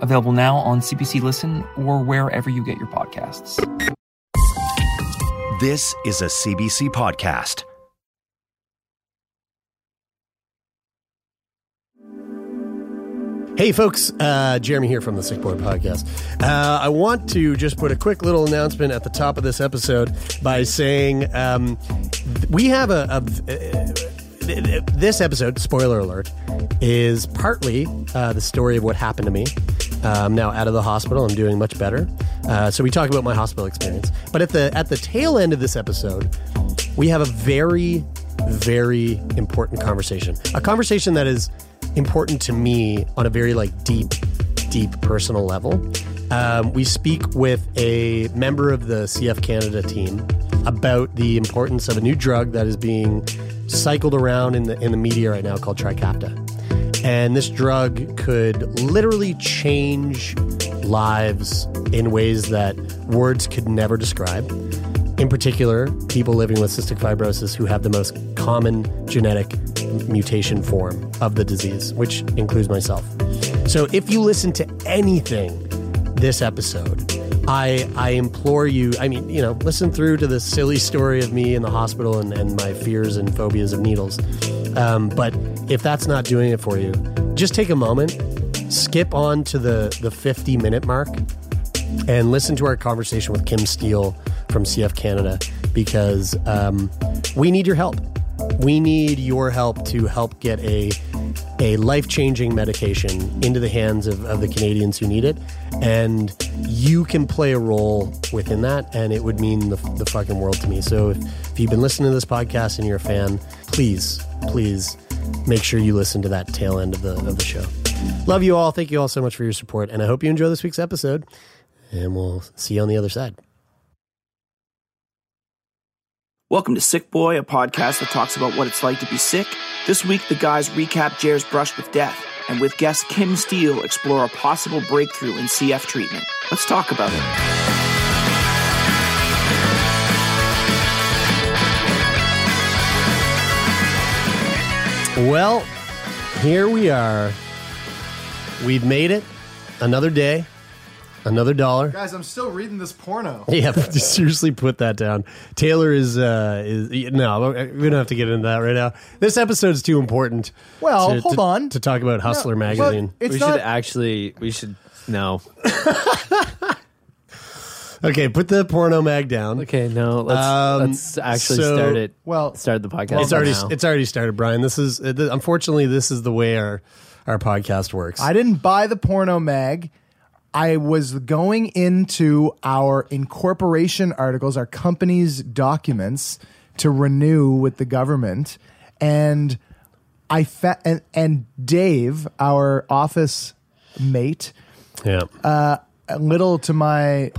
Available now on CBC Listen or wherever you get your podcasts. This is a CBC podcast. Hey, folks. Jeremy here from the Sick Boy Podcast. I want to just put a quick little announcement at the top of this episode by saying we have this episode, spoiler alert, is partly the story of what happened to me. I'm now out of the hospital. I'm doing much better. So we talk about my hospital experience. But at the tail end of this episode, we have a very, very important conversation. A conversation that is important to me on a very deep personal level. We speak with a member of the CF Canada team about the importance of a new drug that is being cycled around in the media right now called Trikafta. And this drug could literally change lives in ways that words could never describe. In particular, people living with cystic fibrosis who have the most common genetic mutation form of the disease, which includes myself. So if you listen to anything this episode, I implore you, listen through to the silly story of me in the hospital and my fears and phobias of needles. But if that's not doing it for you, just take a moment, skip on to the 50-minute mark, and listen to our conversation with Kim Steele from CF Canada, because we need your help. We need your help to help get a life-changing medication into the hands of the Canadians who need it. And you can play a role within that, and it would mean the fucking world to me. So if you've been listening to this podcast and you're a fan, please make sure you listen to that tail end of the show. Love you all. Thank you all so much for your support, and I hope you enjoy this week's episode, and we'll see you on the other side. Welcome to Sick Boy, a podcast that talks about what it's like to be sick. This week, the guys recap Jer's brush with death, and with guest Kim Steele, explore a possible breakthrough in CF treatment. Let's talk about it. Well, here we are. We've made it. Another day. Another dollar. Guys, I'm still reading this porno. Yeah, seriously, put that down. Taylor is no, we don't have to get into that right now. This episode's too important. Well, hold on. To talk about Hustler magazine. We should. Okay, put the porno mag down. Okay, no, let's actually start it. Well, start the podcast. It's already started, Brian. This is unfortunately this is the way our podcast works. I didn't buy the porno mag. I was going into our incorporation articles, our company's documents to renew with the government, and I and Dave, our office mate, yeah. Little to my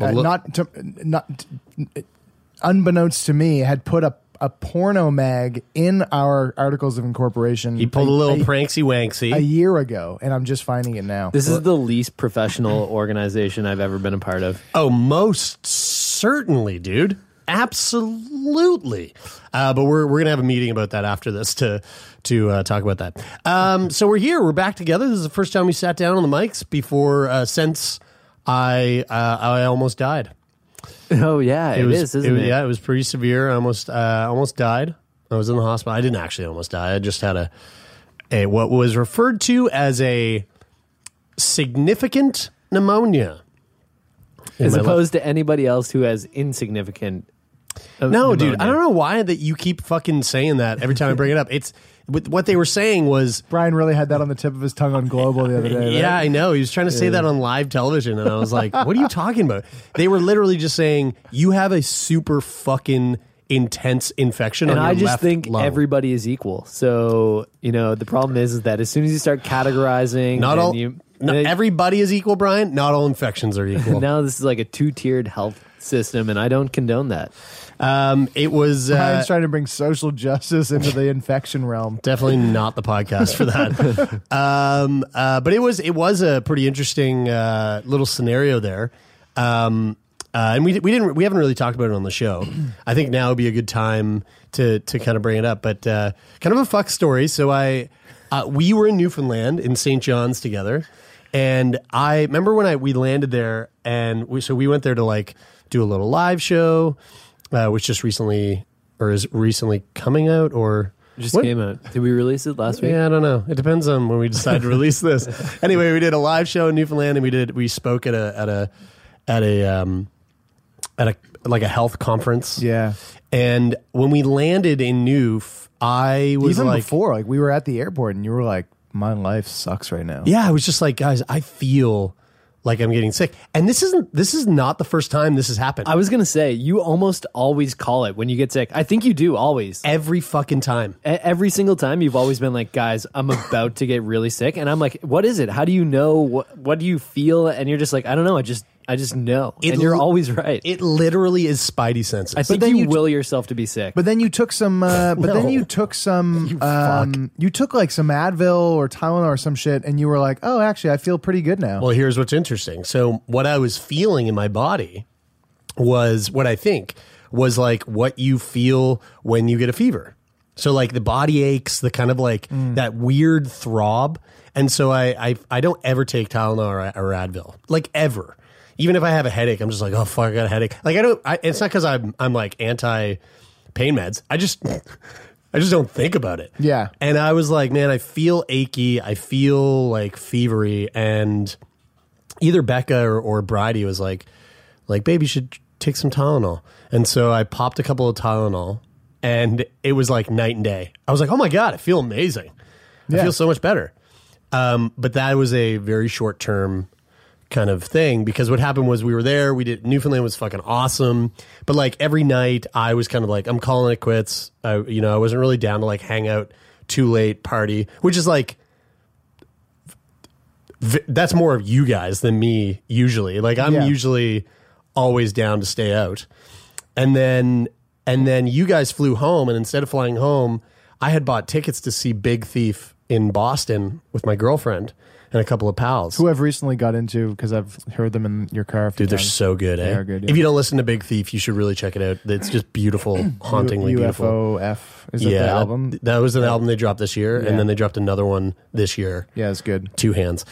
unbeknownst to me, had put a porno mag in our articles of incorporation. He pulled a little pranksy wanksy a year ago, and I'm just finding it now. This is the least professional organization I've ever been a part of. Oh, most certainly, dude. Absolutely. But we're going to have a meeting about that after this to talk about that. So we're here. We're back together. This is the first time we sat down on the mics since I almost died. Oh yeah, it is, isn't it? Yeah, it was pretty severe. I almost died. I was in the hospital. I didn't actually almost die. I just had a what was referred to as a significant pneumonia, as opposed to anybody else who has insignificant. No, pneumonia. Dude, I don't know why that you keep fucking saying that every time I bring it up. It's. What they were saying was... Brian really had that on the tip of his tongue on Global the other day. Right? Yeah, I know. He was trying to say that on live television, and I was like, what are you talking about? They were literally just saying, you have a super fucking intense infection on your left lung. And I just think everybody is equal. So, the problem is that as soon as you start categorizing... Not everybody is equal, Brian. Not all infections are equal. Now this is like a two-tiered health system, and I don't condone that. It was Brian's trying to bring social justice into the infection realm. Definitely not the podcast for that. But it was a pretty interesting little scenario there. And we haven't really talked about it on the show. I think now would be a good time to kind of bring it up, but kind of a fuck story. So we were in Newfoundland in St. John's together, and I remember when we landed there, and we went there to like do a little live show. Which just recently, or is recently coming out, or... It just came out. Did we release it last week? Yeah, I don't know. It depends on when we decide to release this. Anyway, we did a live show in Newfoundland, and we spoke at a health conference. Yeah. And when we landed in Newf, I was even like... Even before, like, we were at the airport, and you were like, my life sucks right now. Yeah, I was just like, guys, I feel... like I'm getting sick. And this is not the first time this has happened. I was going to say, you almost always call it when you get sick. I think you do, always. Every fucking time. Every single time you've always been like, guys, I'm about to get really sick. And I'm like, what is it? How do you know? What do you feel? And you're just like, I don't know. I just know. And you're always right. It literally is spidey senses. I think you will yourself to be sick. But then you took some, you took like some Advil or Tylenol or some shit, and you were like, oh, actually, I feel pretty good now. Well, here's what's interesting. So what I was feeling in my body was what I think was like what you feel when you get a fever. So like the body aches, the kind of like that weird throb. And so I don't ever take Tylenol or Advil, like ever. Even if I have a headache, I'm just like, oh fuck, I got a headache. Like it's not because I'm like anti pain meds. I just don't think about it. Yeah. And I was like, man, I feel achy. I feel like fevery. And either Becca or Bridie was like, babe, you should take some Tylenol. And so I popped a couple of Tylenol, and it was like night and day. I was like, oh my god, I feel amazing. Yeah. I feel so much better. But that was a very short term kind of thing, because what happened was we were there, Newfoundland was fucking awesome, but like every night I was kind of like, I'm calling it quits. I wasn't really down to like hang out too late, party, which is like that's more of you guys than me usually. Like I'm usually always down to stay out. And then you guys flew home, and instead of flying home, I had bought tickets to see Big Thief in Boston with my girlfriend and a couple of pals who I've recently got into, because I've heard them in your car. Dude, they're so good. They are good. Yeah. If you don't listen to Big Thief, you should really check it out. It's just beautiful, hauntingly beautiful. UFOF is the album. That was an album they dropped this year, and then they dropped another one this year. Yeah, it's good. Two Hands.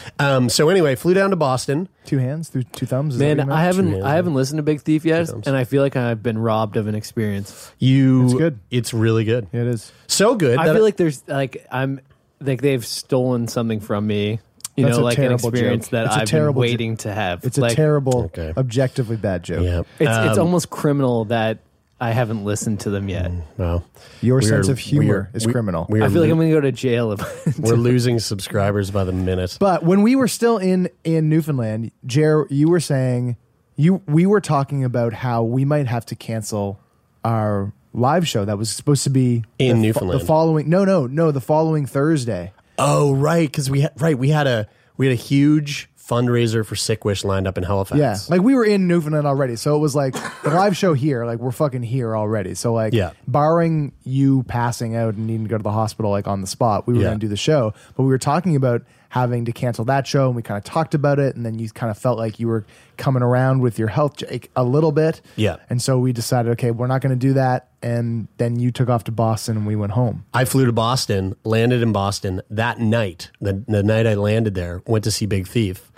So anyway, flew down to Boston. Two hands through two thumbs. Man, I haven't listened to Big Thief yet, and I feel like I've been robbed of an experience. It's good. It's really good. It is so good. I feel like there's like I'm like they've stolen something from me. You know, like an experience joke. That I've been waiting to have. It's like, a terrible, objectively bad joke. Yeah. It's almost criminal that I haven't listened to them yet. No. Your sense of humor is criminal. I feel like I'm going to go to jail. We're losing subscribers by the minute. But when we were still in Newfoundland, Jer, you were saying, we were talking about how we might have to cancel our live show that was supposed to be in Newfoundland. The following Thursday. Oh right, because we had a huge fundraiser for Sick Wish lined up in Halifax. Yeah, like we were in Newfoundland already, so it was like the live show here. Like we're fucking here already. So like, barring you passing out and needing to go to the hospital like on the spot, we were going to do the show. But we were talking about having to cancel that show, and we kind of talked about it, and then you kind of felt like you were coming around with your health Jake, a little bit. Yeah, and so we decided, okay, we're not going to do that. And then you took off to Boston, and we went home. I flew to Boston, landed in Boston that night. The night I landed there, went to see Big Thief.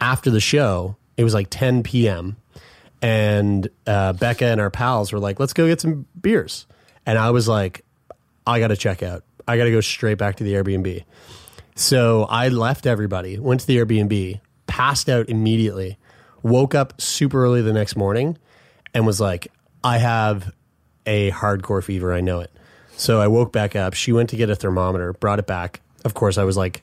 After the show, it was like 10 p.m. And Becca and our pals were like, let's go get some beers. And I was like, I got to check out. I got to go straight back to the Airbnb. So I left everybody, went to the Airbnb, passed out immediately, woke up super early the next morning, and was like, I have a hardcore fever. I know it. So I woke back up. She went to get a thermometer, brought it back. Of course, I was like,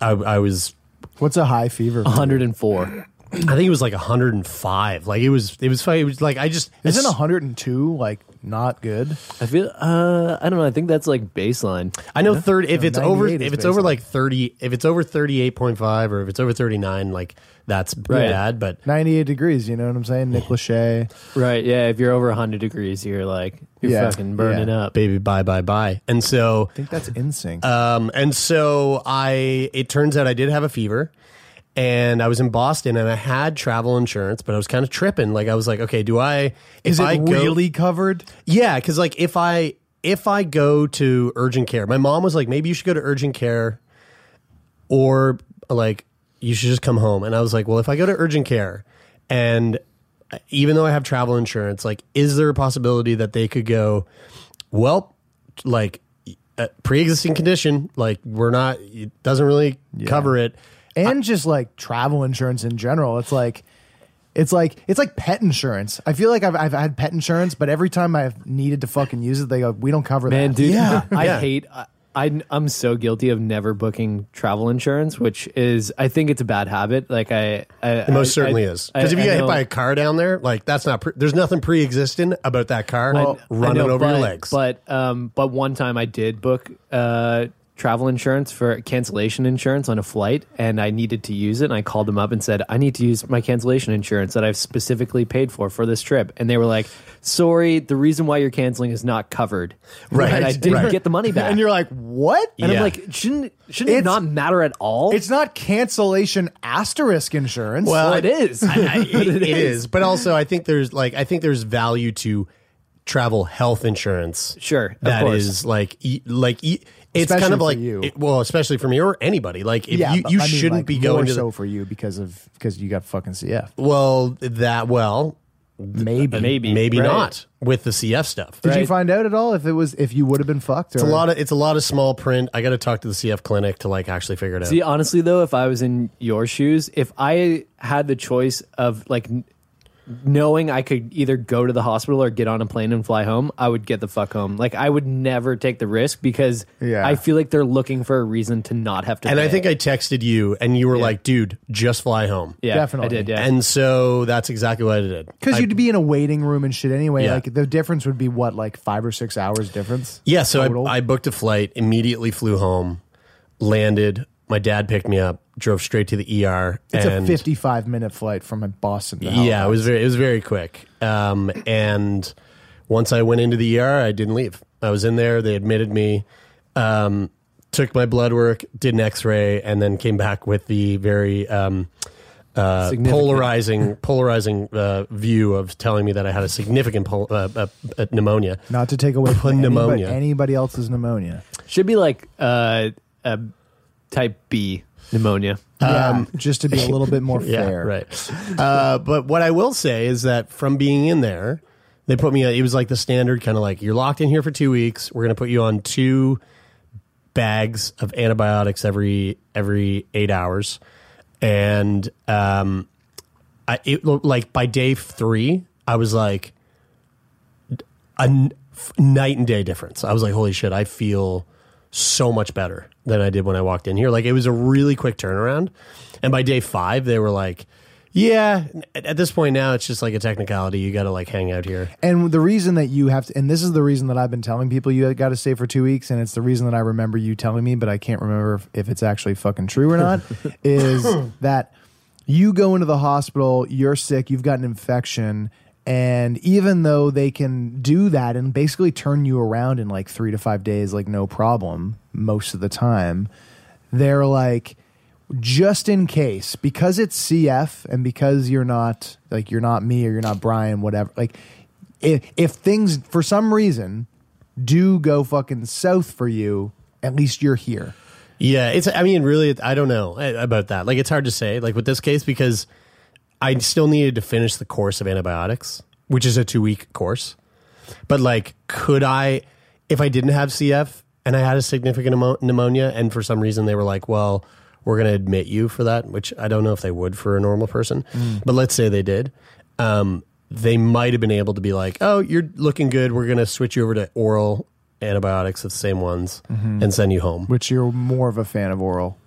I was. What's a high fever? 104. I think it was like 105. Like it was funny. It was like, I just, isn't 102 like not good? I feel, I don't know. I think that's like baseline. I know if it's over like 30, if it's over 38.5 or if it's over 39, like that's bad, but 98 degrees, you know what I'm saying? Nick Lachey. Right. Yeah. If you're over 100 degrees, you're like, you're fucking burning up. Baby, bye. And so I think that's NSYNC. And so it turns out I did have a fever. And I was in Boston, and I had travel insurance, but I was kind of tripping. Like I was like, okay, is it really covered? Yeah, because like if I go to urgent care, my mom was like, maybe you should go to urgent care, or like you should just come home. And I was like, well, if I go to urgent care, and even though I have travel insurance, like, is there a possibility that they could go, well, like pre-existing condition, like it doesn't really cover it. And just like travel insurance in general, it's like pet insurance. I feel like I've had pet insurance, but every time I've needed to fucking use it, they go, "We don't cover that." Man, dude, yeah. I'm so guilty of never booking travel insurance, which is, I think it's a bad habit. Like it most certainly is. Because if you get hit by a car down there, like that's not, there's nothing pre-existing about that car running over your legs. But one time I did book, travel insurance for cancellation insurance on a flight, and I needed to use it, and I called them up and said, I need to use my cancellation insurance that I've specifically paid for this trip. And they were like, sorry, the reason why you're canceling is not covered. Right. And I didn't get the money back. And you're like, what? And I'm like, shouldn't it not matter at all? It's not cancellation ** insurance. Well, it is. It is. But also I think there's value to travel health insurance. Sure. That is it's especially kind of like, especially for me or anybody, like if you shouldn't be going to. So for you because you got fucking CF. Well, maybe not with the CF stuff. Did you find out at all if you would have been fucked? It's a lot of small print. I got to talk to the CF clinic to like actually figure it out. See, honestly though, if I was in your shoes, if I had the choice of like knowing I could either go to the hospital or get on a plane and fly home, I would get the fuck home. Like I would never take the risk because I feel like they're looking for a reason to not have to pay. I think I texted you and you were like, dude, just fly home. Yeah, definitely. I did, yeah. And so that's exactly what I did. Because you'd be in a waiting room and shit anyway. Yeah. Like the difference would be what, like 5 or 6 hours difference? Yeah, so I booked a flight, immediately flew home, landed. My dad picked me up, drove straight to the ER. It's a 55-minute flight from Boston to House. Yeah, it was very quick. And once I went into the ER, I didn't leave. I was in there. They admitted me, took my blood work, did an X-ray, and then came back with the very polarizing view of telling me that I had a significant pneumonia. Not to take away from anybody else's pneumonia. Should be like Type B pneumonia. Just to be a little bit more fair. Right. But what I will say is that from being in there, they put me, it was like the standard kind of like, you're locked in here for 2 weeks. We're going to put you on 2 bags of antibiotics every 8 hours. And by day 3, I was like a night and day difference. I was like, holy shit, I feel so much better than I did when I walked in here. Like it was a really quick turnaround. And by day 5, they were like, yeah, at this point now it's just like a technicality. You got to like hang out here. And the reason that you have to, and this is the reason that I've been telling people you got to stay for 2 weeks. And it's the reason that I remember you telling me, but I can't remember if it's actually fucking true or not, is that you go into the hospital, you're sick, you've got an infection. And even though they can do that and basically turn you around in like 3 to 5 days, like no problem most of the time, they're like, just in case, because it's CF and because you're not me or you're not Brian, whatever, like if things for some reason do go fucking south for you, at least you're here. Yeah. Really, I don't know about that. Like, it's hard to say like with this case, because I still needed to finish the course of antibiotics, which is a 2-week course. But like, could I, if I didn't have CF and I had a significant pneumonia and for some reason they were like, well, we're going to admit you for that, which I don't know if they would for a normal person, but let's say they did. They might've been able to be like, oh, you're looking good. We're going to switch you over to oral antibiotics, the same ones, and send you home. Which you're more of a fan of oral.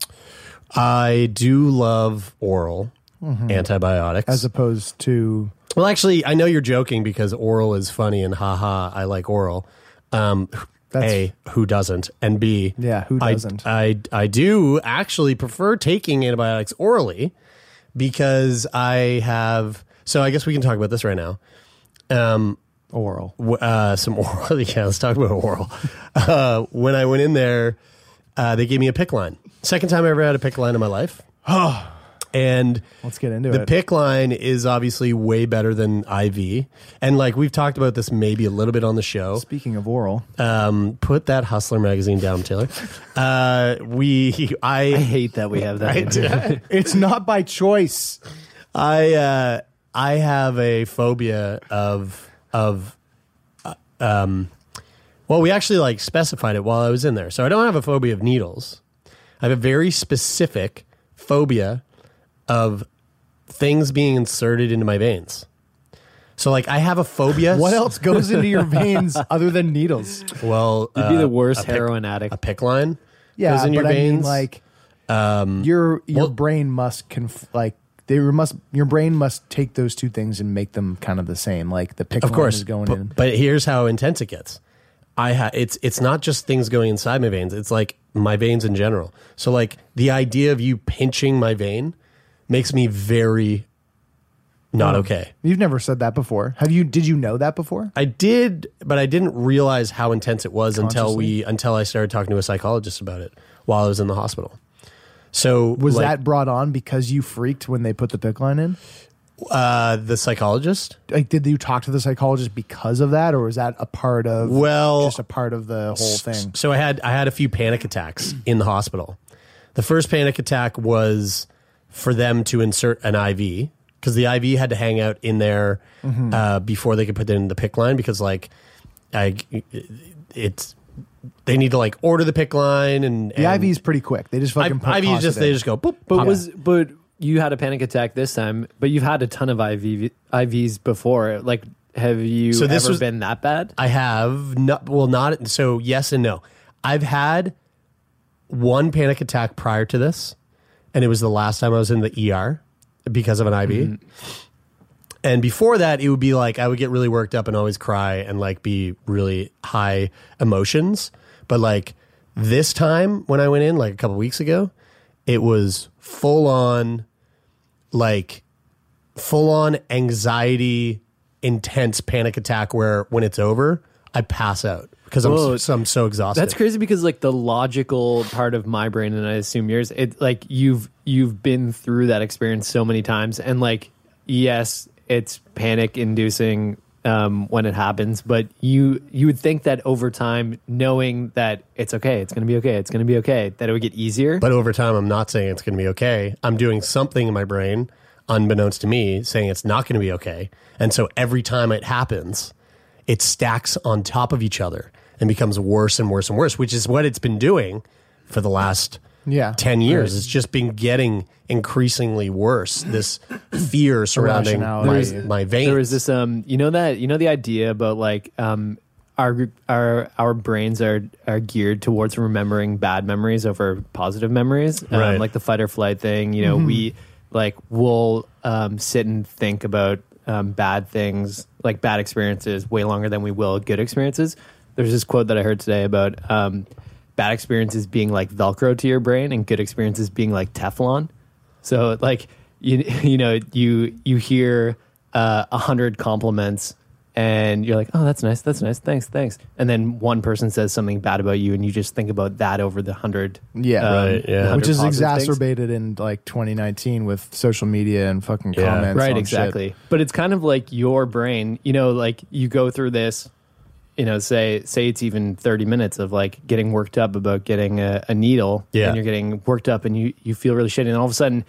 I do love oral. antibiotics. As opposed to... Well, actually, I know you're joking because oral is funny and haha, I like oral. A, who doesn't? And B, yeah, who doesn't? I do actually prefer taking antibiotics orally because I have... So I guess we can talk about this right now. Oral. Some oral. Yeah, let's talk about oral. When I went in there, they gave me a PICC line. Second time I ever had a PICC line in my life. And let's get into it. The PICC line is obviously way better than IV. And like we've talked about this maybe a little bit on the show. Speaking of oral. Put that Hustler magazine down, Taylor. I hate that we have that. Right? It's not by choice. I have a phobia of well, we actually like specified it while I was in there. So I don't have a phobia of needles. I have a very specific phobia of things being inserted into my veins. So like I have a phobia. What else goes into your veins other than needles? Well, you'd be the worst heroin addict. A PICC line goes in your veins. I mean, like your brain must your brain must take those two things and make them kind of the same. Like the PICC line is going in. But here's how intense it gets. It's not just things going inside my veins. It's like my veins in general. So like the idea of you pinching my vein makes me very not okay. You've never said that before. Have you? Did you know that before? I did, but I didn't realize how intense it was until I started talking to a psychologist about it while I was in the hospital. So was that brought on because you freaked when they put the PICC line in? The psychologist? Like, did you talk to the psychologist because of that, or was that just a part of the whole thing? So I had a few panic attacks in the hospital. The first panic attack was for them to insert an IV because the IV had to hang out in there before they could put it in the PICC line because they need to like order the PICC line and the IV is pretty quick. They just fucking put IV just they just go boop. But you had a panic attack this time, but you've had a ton of IVs before. Like, have you ever been that bad? I have not. Well, not so. Yes and no. I've had one panic attack prior to this, and it was the last time I was in the ER because of an IV. Mm-hmm. And before that, it would be like I would get really worked up and always cry and like be really high emotions. But like this time when I went in like a couple weeks ago, it was full on anxiety, intense panic attack where when it's over, I pass out because I'm so exhausted. That's crazy because like the logical part of my brain and I assume yours, it's like you've been through that experience so many times and like yes. It's panic-inducing when it happens, but you would think that over time, knowing that it's okay, it's going to be okay, it's going to be okay, that it would get easier. But over time, I'm not saying it's going to be okay. I'm doing something in my brain, unbeknownst to me, saying it's not going to be okay. And so every time it happens, it stacks on top of each other and becomes worse and worse and worse, which is what it's been doing for the last... 10 years. Right. It's just been getting increasingly worse. This fear surrounding my veins. There was this, the idea about like, our brains are geared towards remembering bad memories over positive memories. Right. Like the fight or flight thing, we like, we'll, sit and think about, bad things, like bad experiences way longer than we will good experiences. There's this quote that I heard today about, bad experiences being like Velcro to your brain and good experiences being like Teflon. So like, you hear 100 compliments and you're like, oh, that's nice. Thanks. And then one person says something bad about you and you just think about that over the 100. Yeah. Right. Yeah. Which is exacerbated in like 2019 with social media and fucking comments. Right. Exactly. Shit. But it's kind of like your brain, like you go through this, say it's even 30 minutes of like getting worked up about getting a needle and you're getting worked up and you feel really shitty. And all of a sudden,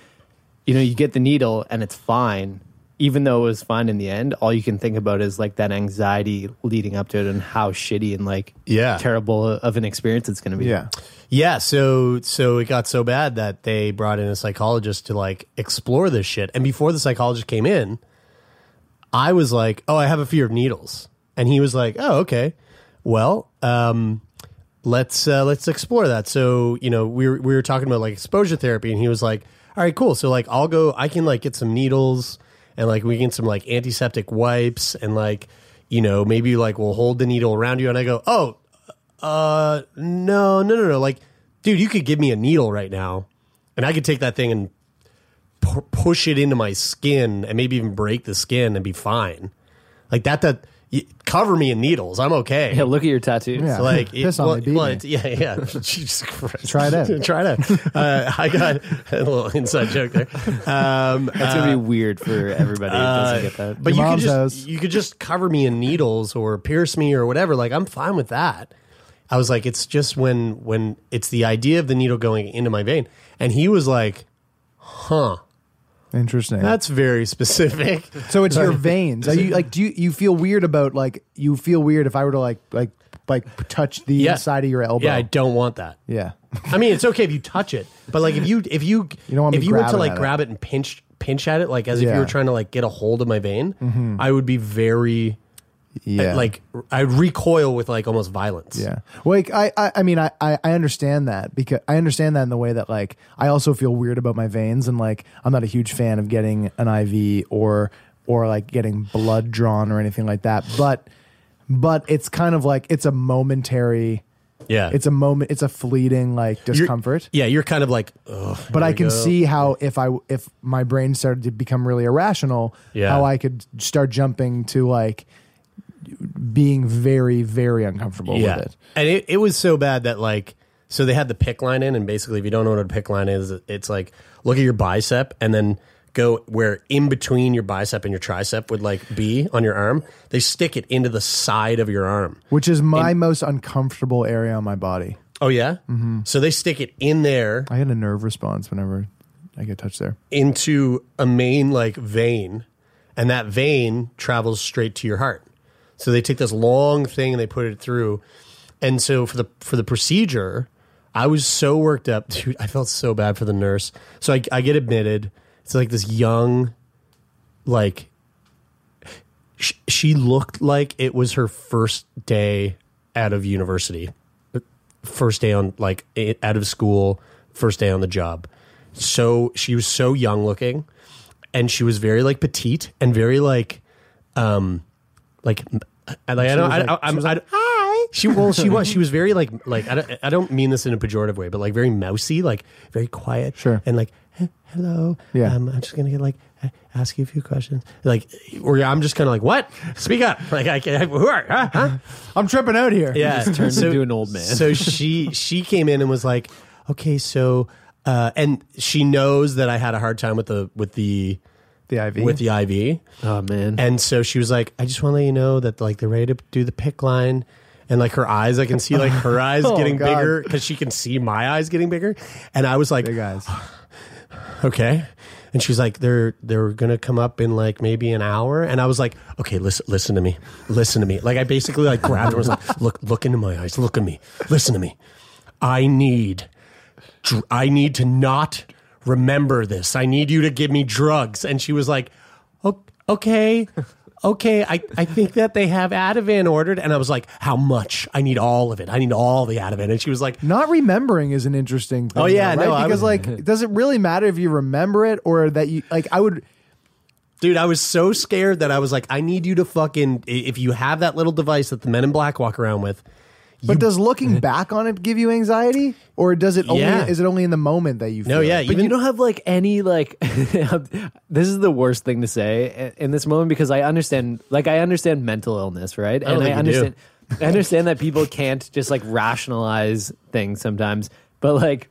you get the needle and it's fine. Even though it was fine in the end, all you can think about is like that anxiety leading up to it and how shitty and like terrible of an experience it's going to be. Yeah. Yeah. So it got so bad that they brought in a psychologist to like explore this shit. And before the psychologist came in, I was like, oh, I have a fear of needles. And he was like, oh, okay, well, let's explore that. So, we were talking about like exposure therapy and he was like, all right, cool. So like, I'll go, I can like get some needles and like we get some like antiseptic wipes and like, you know, maybe like we'll hold the needle around you. And I go, oh, no. Like, dude, you could give me a needle right now and I could take that thing and push it into my skin and maybe even break the skin and be fine. Like that cover me in needles. I'm okay. Yeah, look at your tattoos. Yeah. Like, yeah. Jesus Christ. Try it out. I got a little inside joke there. That's gonna be weird for everybody who doesn't get that. But you could just cover me in needles or pierce me or whatever. Like, I'm fine with that. I was like, it's just when it's the idea of the needle going into my vein. And he was like, huh. Interesting. That's very specific. So it's your veins. Are you like? Do you feel weird about like? You feel weird if I were to like touch the side of your elbow? Yeah, I don't want that. Yeah. I mean, it's okay if you touch it, but like if you were to like grab it and pinch at it, like as if you were trying to like get a hold of my vein, mm-hmm. I would be very. Yeah. Like I recoil with like almost violence. Yeah. Like I mean I understand that because I understand that in the way that like I also feel weird about my veins and like I'm not a huge fan of getting an IV or like getting blood drawn or anything like that. But it's kind of like it's a momentary it's a fleeting like discomfort. You're kind of like ugh. But I can see how if my brain started to become really irrational, how I could start jumping to like being very, very uncomfortable with it. And it was so bad that like, so they had the PICC line in, and basically if you don't know what a PICC line is, it's like, look at your bicep and then go where in between your bicep and your tricep would like be on your arm. They stick it into the side of your arm. Which is my most uncomfortable area on my body. Oh yeah? Mm-hmm. So they stick it in there. I had a nerve response whenever I get touched there. Into a main like vein, and that vein travels straight to your heart. So they take this long thing and they put it through. And so for the procedure, I was so worked up. Dude, I felt so bad for the nurse. So I get admitted. It's like this young, like, she looked like it was her first day out of university. First day on, like, out of school, first day on the job. So she was so young looking. And she was very, like, petite and very, like, She was very like I don't mean this in a pejorative way, but like very mousy, like very quiet, sure, and like hello, yeah. I'm just gonna ask you a few questions, like, or I'm just kind of like, what? Speak up, like who are you? Huh? I'm tripping out here. Yeah, just turned into an old man. So she came in and was like, okay, so and she knows that I had a hard time with the IV. Oh man. And so she was like, I just want to let you know that like they're ready to do the PICC line. And like her eyes, I can see like her eyes getting bigger because she can see my eyes getting bigger. And I was like, big eyes. Okay. And she's like, they're going to come up in like maybe an hour. And I was like, okay, listen to me. Like I basically like grabbed her and was like, look into my eyes. Look at me. Listen to me. I need to not remember this. I need you to give me drugs. And she was like, okay. I think that they have Ativan ordered. And I was like, how much? I need all of it. I need all the Ativan. And she was like, not remembering is an interesting thing. Oh yeah, though, right? No, because like, does it really matter if you remember it or that you like? I would. Dude, I was so scared that I was like, I need you to fucking, if you have that little device that the men in black walk around with. But does looking back on it give you anxiety, or does it only is it only in the moment that you feel? No, yeah, but you don't have like any like this is the worst thing to say in this moment because I understand mental illness, right? And I understand that people can't just like rationalize things sometimes, but like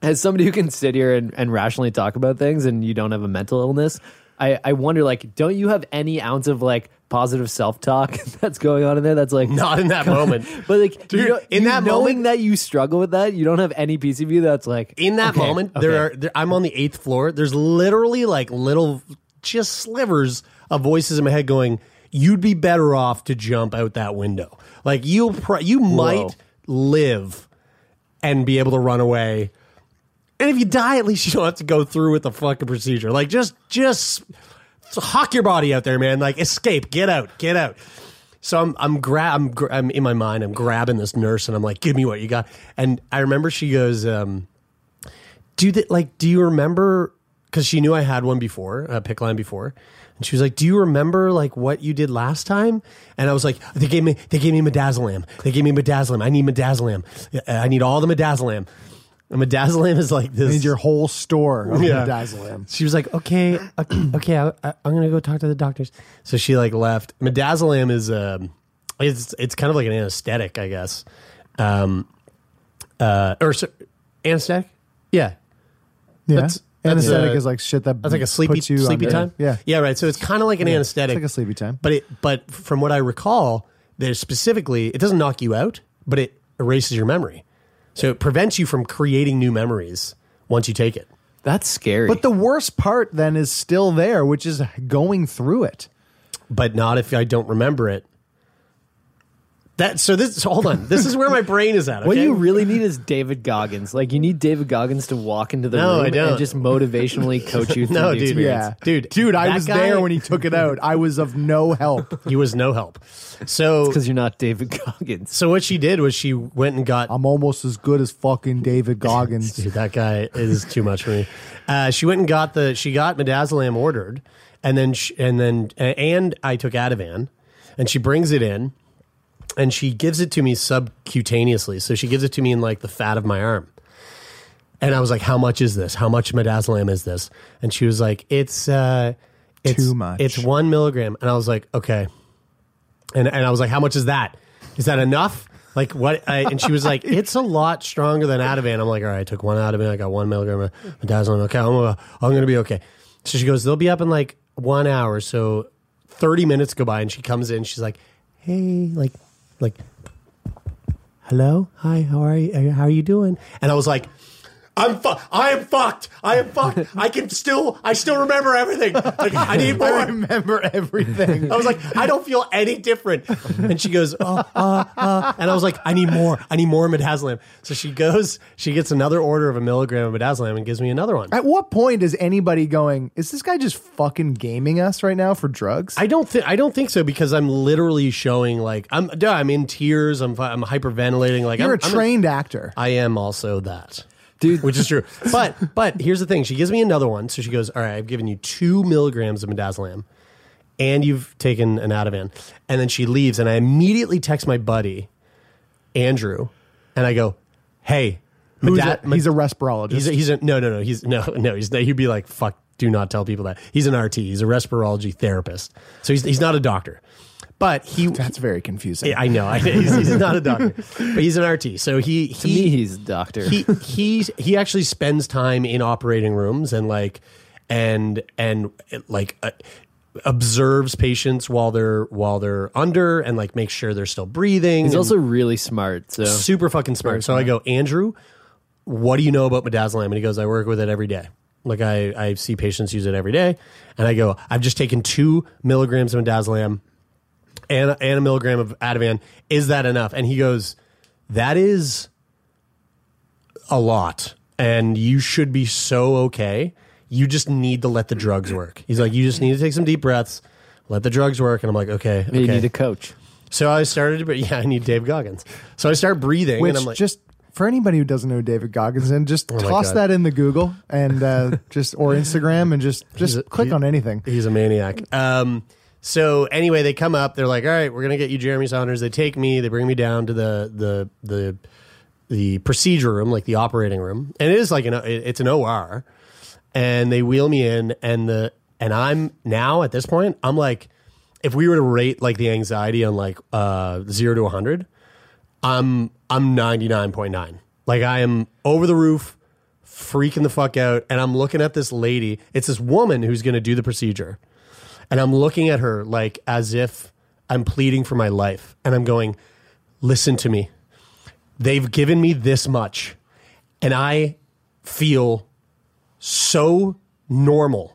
as somebody who can sit here and rationally talk about things and you don't have a mental illness, I wonder, like, don't you have any ounce of like positive self-talk that's going on in there? That's like not in that moment, but like, dude, knowing that you struggle with that, you don't have any piece of you that's like in that moment. Okay. I'm on the 8th floor. There's literally like little just slivers of voices in my head going, "You'd be better off to jump out that window. Like you might live and be able to run away." And if you die, at least you don't have to go through with the fucking procedure. Like, just hock your body out there, man. Like, escape, get out. So I'm in my mind, I'm grabbing this nurse, and I'm like, give me what you got. And I remember she goes, Do you remember? Because she knew I had one before, a PICC line before, and she was like, "Do you remember like what you did last time?" And I was like, "They gave me midazolam. I need midazolam. I need all the midazolam." And midazolam is like this. You need your whole store of midazolam. She was like, "Okay, I'm gonna go talk to the doctors." So she like left. Midazolam is it's kind of like an anesthetic, I guess, anesthetic. Yeah. Anesthetic is like shit that that's like a sleepy time. Yeah, right. So it's kind of like an anesthetic. It's like a sleepy time. But from what I recall, there's specifically, it doesn't knock you out, but it erases your memory. So it prevents you from creating new memories once you take it. That's scary. But the worst part then is still there, which is going through it. But not if I don't remember it. Hold on. This is where my brain is at. Okay? What you really need is David Goggins. Like, you need David Goggins to walk into the room and just motivationally coach you through the experience. Yeah. Dude, I was there when he took it out. I was of no help. He was no help. So because you're not David Goggins. So what she did was she went and got... I'm almost as good as fucking David Goggins. Dude, that guy is too much for me. She went and got she got midazolam ordered, and then I took Ativan, and she brings it in. And she gives it to me subcutaneously. So she gives it to me in like the fat of my arm. And I was like, how much is this? How much midazolam is this? And she was like, it's too much. It's 1 milligram. And I was like, okay. And I was like, how much is that? Is that enough? Like what? And she was like, it's a lot stronger than Ativan. I'm like, all right, I took one Ativan. I got 1 milligram of midazolam. Okay, I'm going to be okay. So she goes, they'll be up in like 1 hour. So 30 minutes go by and she comes in. She's like, hey, like, hello, hi, how are you doing? And I was like, I am fucked. I still remember everything. Like, I need more. I remember everything. I was like, I don't feel any different. And she goes, and I was like, I need more midazolam. So she goes, she gets another order of 1 milligram of midazolam and gives me another one. At what point is anybody going, is this guy just fucking gaming us right now for drugs? I don't think so, because I'm literally showing like, I'm in tears. I'm hyperventilating. Like, you're a trained actor. I am also that. Dude. Which is true. But here's the thing. She gives me another one. So she goes, all right, I've given you 2 milligrams of midazolam and you've taken an Ativan. And then she leaves and I immediately text my buddy, Andrew, and I go, hey. He's a respirologist. He'd be like, fuck, do not tell people that. He's an RT. He's a respirology therapist. So he's not a doctor. But that's very confusing. Yeah, I know. He's not a doctor, but he's an RT. So to me, he's a doctor. He actually spends time in operating rooms and like observes patients while they're under and like makes sure they're still breathing. He's also really smart. So super fucking smart. So I go, Andrew, what do you know about midazolam? And he goes, I work with it every day. Like I see patients use it every day. And I go, I've just taken 2 milligrams of midazolam. And a milligram of Ativan, is that enough? And he goes, that is a lot. And you should be so okay. You just need to let the drugs work. He's like, you just need to take some deep breaths, let the drugs work. And I'm like, okay. You need a coach. So I started, I need Dave Goggins. So I start breathing. Which, and I'm like, just for anybody who doesn't know David Goggins, and just toss that in the Google and or Instagram and just click on anything. He's a maniac. So anyway, they come up. They're like, all right, we're going to get you Jeremy Saunders. They take me. They bring me down to the procedure room, like the operating room. And it is like it's an OR. And they wheel me in. And I'm now at this point, I'm like, if we were to rate like the anxiety on like 0 to 100, I'm 99.9. Like I am over the roof, freaking the fuck out. And I'm looking at this lady. It's this woman who's going to do the procedure. And I'm looking at her like as if I'm pleading for my life. And I'm going, listen to me. They've given me this much. And I feel so normal.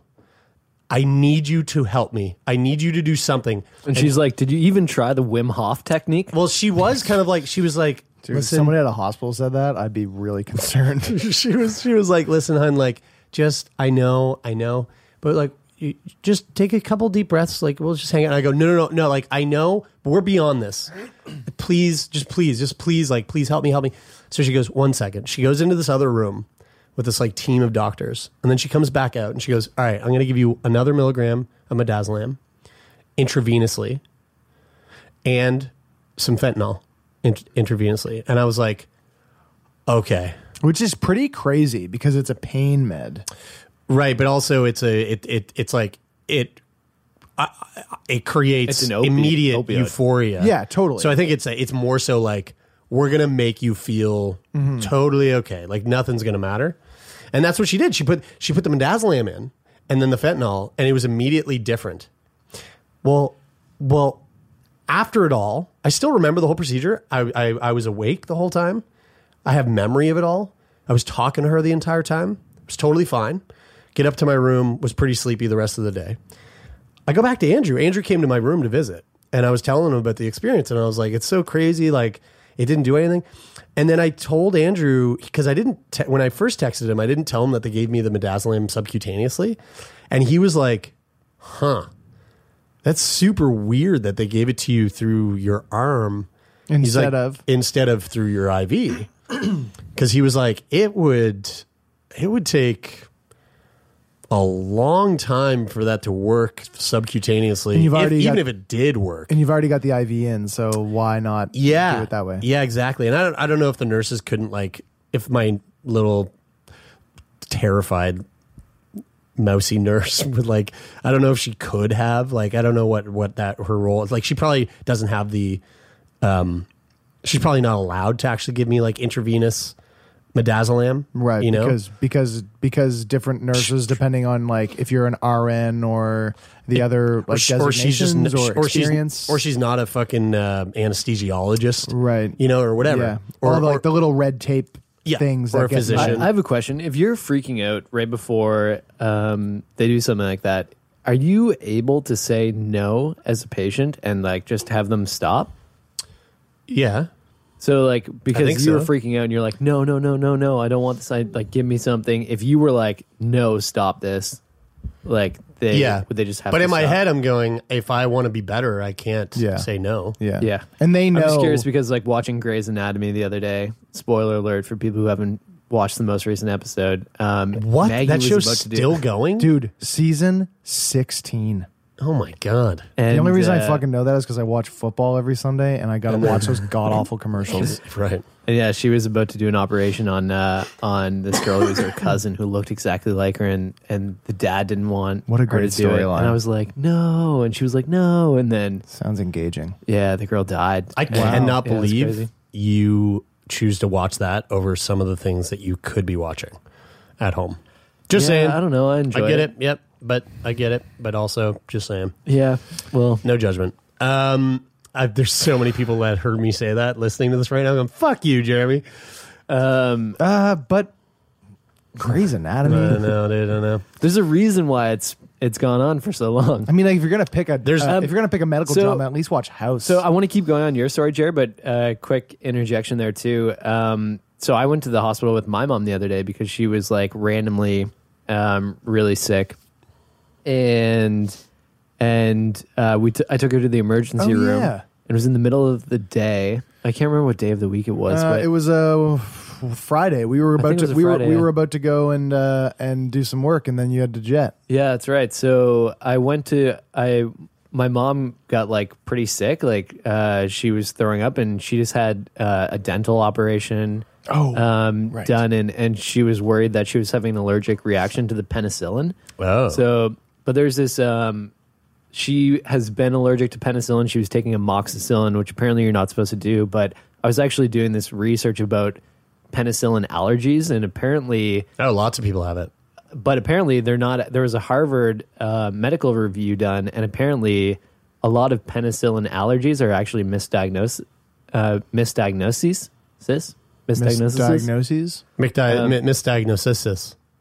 I need you to help me. I need you to do something. And she's like, did you even try the Wim Hof technique? Well, she was kind of like, she was like, dude, if someone at a hospital said that, I'd be really concerned. she was like, listen, hun, like, just, I know. But like, you just take a couple deep breaths. Like, we'll just hang out. And I go, no. Like, I know, but we're beyond this. Please, please help me. So she goes, 1 second. She goes into this other room with this like team of doctors. And then she comes back out and she goes, all right, I'm going to give you another milligram of midazolam intravenously and some fentanyl intravenously. And I was like, okay. Which is pretty crazy because it's a pain med. Right. But also it creates immediate opioid euphoria. Yeah, totally. So I think it's more so like, we're going to make you feel totally okay. Like nothing's going to matter. And that's what she did. She put the midazolam in and then the fentanyl, and it was immediately different. Well, after it all, I still remember the whole procedure. I was awake the whole time. I have memory of it all. I was talking to her the entire time. It was totally fine. Get up to my room, was pretty sleepy the rest of the day. I go back to Andrew. Andrew came to my room to visit, and I was telling him about the experience, and I was like, it's so crazy, like... It didn't do anything. And then I told Andrew, because I didn't, when I first texted him, I didn't tell him that they gave me the midazolam subcutaneously. And he was like, huh, that's super weird that they gave it to you through your arm instead of through your IV. Because he was like, it would take a long time for that to work subcutaneously, if it did work. And you've already got the IV in, so why not do it that way? Yeah, exactly. And I don't know if the nurses couldn't, like, if my little terrified mousy nurse would, like, I don't know if she could have, like, I don't know what that her role is. Like, she probably doesn't have the, she's probably not allowed to actually give me, like, intravenous midazolam, right? You know, because different nurses, depending on like if you're an RN or the other like designations or experience, or she's not a fucking anesthesiologist, right? You know, or whatever, yeah. or like the little red tape things. Or a physician. I have a question. If you're freaking out right before they do something like that, are you able to say no as a patient and like just have them stop? Yeah. So, like, because you were freaking out and you're like, no, I don't want this. Like, give me something. If you were like, no, stop this. Like, would they just have to stop? But in my head, I'm going, if I want to be better, I can't say no. Yeah. And they know. I'm just curious because, like, watching Grey's Anatomy the other day, spoiler alert for people who haven't watched the most recent episode. What? Maggie that show's still going? Dude, season 16. Oh my God. And the only reason I fucking know that is because I watch football every Sunday and I got to watch those god awful commercials. Right. And yeah, she was about to do an operation on this girl who was her cousin who looked exactly like her and the dad didn't want what a great storyline. And I was like, no. And she was like, no. And then. Sounds engaging. Yeah, the girl died. I cannot believe you choose to watch that over some of the things that you could be watching at home. Just saying. I don't know. I enjoy it. I get it. Yep. But I get it. But also, just saying. Yeah. Well, no judgment. There's so many people that heard me say that listening to this right now. I'm going, fuck you, Jeremy. But Grey's Anatomy. I don't know. There's a reason why it's gone on for so long. I mean, like, if you're gonna pick a medical drama, at least watch House. So I want to keep going on your story, Jer. But quick interjection there too. So I went to the hospital with my mom the other day because she was like randomly really sick. And I took her to the emergency room. Yeah. It was in the middle of the day. I can't remember what day of the week it was. But it was a Friday. We were about to go and do some work, and then you had to jet. Yeah, that's right. So I went to my mom got like pretty sick. Like she was throwing up, and she just had a dental operation. Right. Done, and she was worried that she was having an allergic reaction to the penicillin. Wow. So, but there's this, she has been allergic to penicillin. She was taking amoxicillin, which apparently you're not supposed to do, but I was actually doing this research about penicillin allergies, and apparently... Oh, lots of people have it. But apparently they're not... There was a Harvard medical review done, and apparently a lot of penicillin allergies are actually misdiagnoses.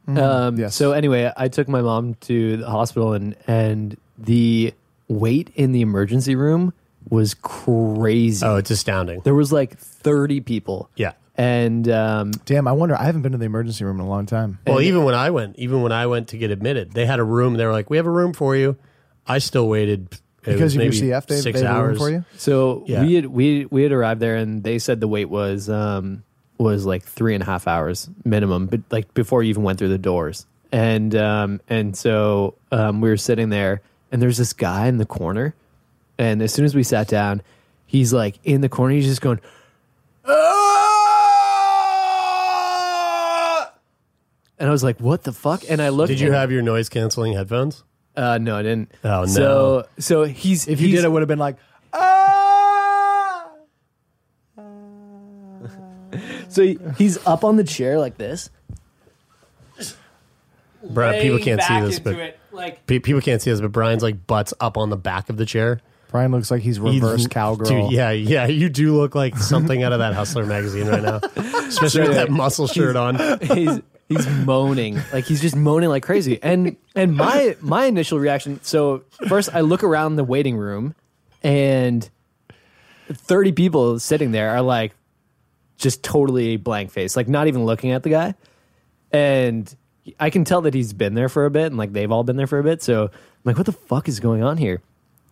Yes. So anyway, I took my mom to the hospital, and the wait in the emergency room was crazy. Oh, it's astounding. There was like 30 people. Yeah. And damn, I wonder. I haven't been to the emergency room in a long time. Well, even when I went to get admitted, they had a room. They were like, "We have a room for you." I still waited. Because of your CF, they had a room for you. So we had arrived there, and they said the wait was was like 3.5 hours minimum, but like before you even went through the doors. And so we were sitting there, and there's this guy in the corner. And as soon as we sat down, he's like in the corner, he's just going, "Ah!" And I was like, what the fuck? And I looked. Did you have your noise canceling headphones? No, I didn't. Oh no. So he's, if you did, it would have been like, "Ah!" So he's up on the chair like this. Brian, people can't see this, but it, like, people can't see this, but Brian's like butts up on the back of the chair. Brian looks like he's reverse cowgirl. Dude, yeah, you do look like something out of that Hustler magazine right now, especially with that muscle shirt on. He's moaning, like he's just moaning like crazy. And my initial reaction. So first, I look around the waiting room, and 30 people sitting there are like just totally blank face, like not even looking at the guy, and I can tell that he's been there for a bit, and like they've all been there for a bit. So I'm like, what the fuck is going on here?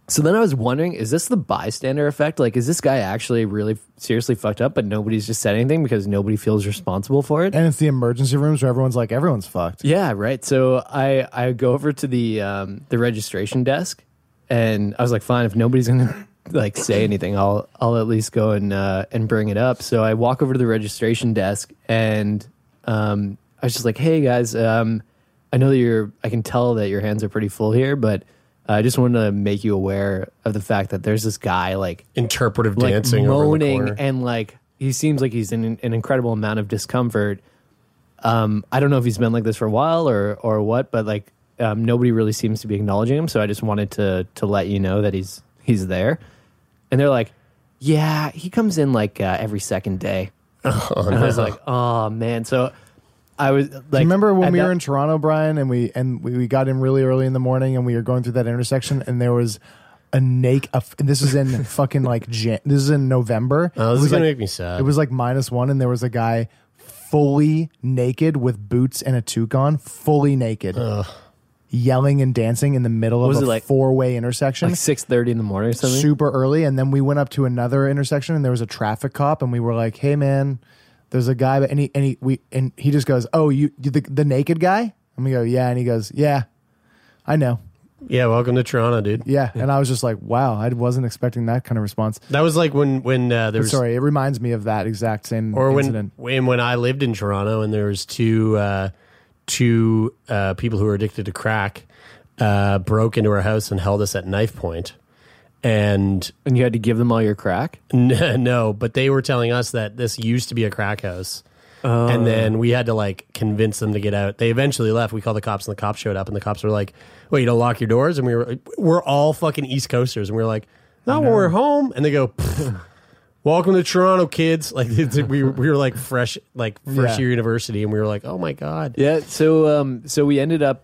So then I was wondering, is this the bystander effect? Like, is this guy actually really seriously fucked up, but nobody's just said anything because nobody feels responsible for it? And it's the emergency rooms where everyone's like, everyone's fucked. Yeah, right. So I go over to the registration desk, and I was like, fine, if nobody's gonna like say anything, I'll at least go and bring it up. So I walk over to the registration desk, and I was just like, hey guys, I know that I can tell that your hands are pretty full here, but I just wanted to make you aware of the fact that there's this guy like interpretive dancing, moaning, over the corner, and like he seems like he's in an incredible amount of discomfort. I don't know if he's been like this for a while or what, but like nobody really seems to be acknowledging him. So I just wanted to let you know that he's there. And they're like, yeah, he comes in like every second day. And I was like, oh man, so. I was like, do you remember when we were in Toronto, Brian, and we got in really early in the morning, and we were going through that intersection, and there was a naked. This is in fucking like this is in November. Oh, this is gonna make me sad. It was like -1, and there was a guy fully naked with boots and a toque on, fully naked, yelling and dancing in the middle of a like, 4-way intersection, like 6:30 in the morning or something, super early. And then we went up to another intersection, and there was a traffic cop, and we were like, hey man. There's a guy, and he just goes, "Oh, you the naked guy?" And we go, "Yeah," and he goes, "Yeah, I know." Yeah, welcome to Toronto, dude. Yeah. And I was just like, "Wow, I wasn't expecting that kind of response." That was like when there was. Sorry, it reminds me of that exact same incident. When I lived in Toronto, and there was two people who were addicted to crack broke into our house and held us at knife point. And you had to give them all your crack? No, but they were telling us that this used to be a crack house. And then we had to like convince them to get out. They eventually left. We called the cops, and the cops showed up, and the cops were like, "Wait, you don't lock your doors?" And we're all fucking East Coasters, and we were like, "No, when we're home." And they go, "Welcome to Toronto, kids." Like we were like fresh, like first year university, and we were like, "Oh my God." Yeah, so we ended up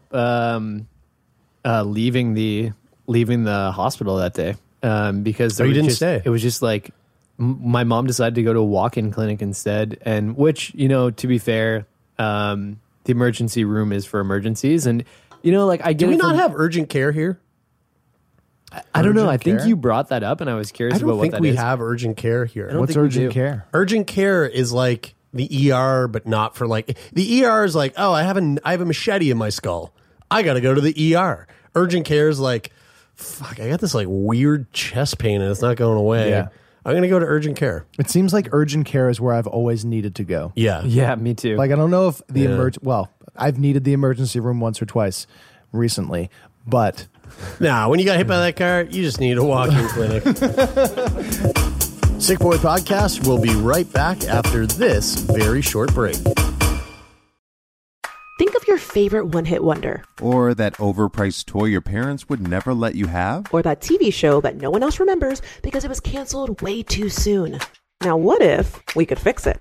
leaving the hospital that day. Because you didn't stay. It was just like my mom decided to go to a walk-in clinic instead, and which, you know, to be fair, the emergency room is for emergencies, and you know, like I get. Do we not have urgent care here? I don't know. I think you brought that up, and I was curious about what that is. I don't think we have urgent care here. What's urgent care? Urgent care is like the ER, but not for like the ER is like, oh, I have a machete in my skull. I got to go to the ER. Urgent care is like, fuck, I got this like weird chest pain and it's not going away. Yeah. I'm going to go to urgent care. It seems like urgent care is where I've always needed to go. Yeah. Yeah, me too. Like, I don't know if the I've needed the emergency room once or twice recently, but. Nah, when you got hit by that car, you just need a walk-in clinic. Sick Boy Podcast will be right back after this very short break. Think of your favorite one-hit wonder. Or that overpriced toy your parents would never let you have. Or that TV show that no one else remembers because it was canceled way too soon. Now what if we could fix it?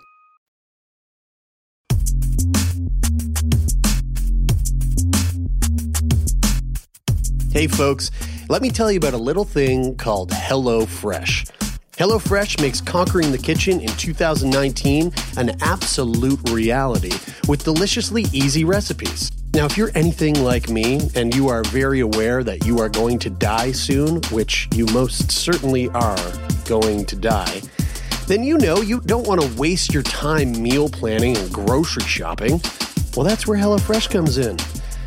Hey folks, let me tell you about a little thing called HelloFresh. HelloFresh makes conquering the kitchen in 2019 an absolute reality with deliciously easy recipes. Now, if you're anything like me and you are very aware that you are going to die soon, which you most certainly are going to die, then you know you don't want to waste your time meal planning and grocery shopping. Well, that's where HelloFresh comes in.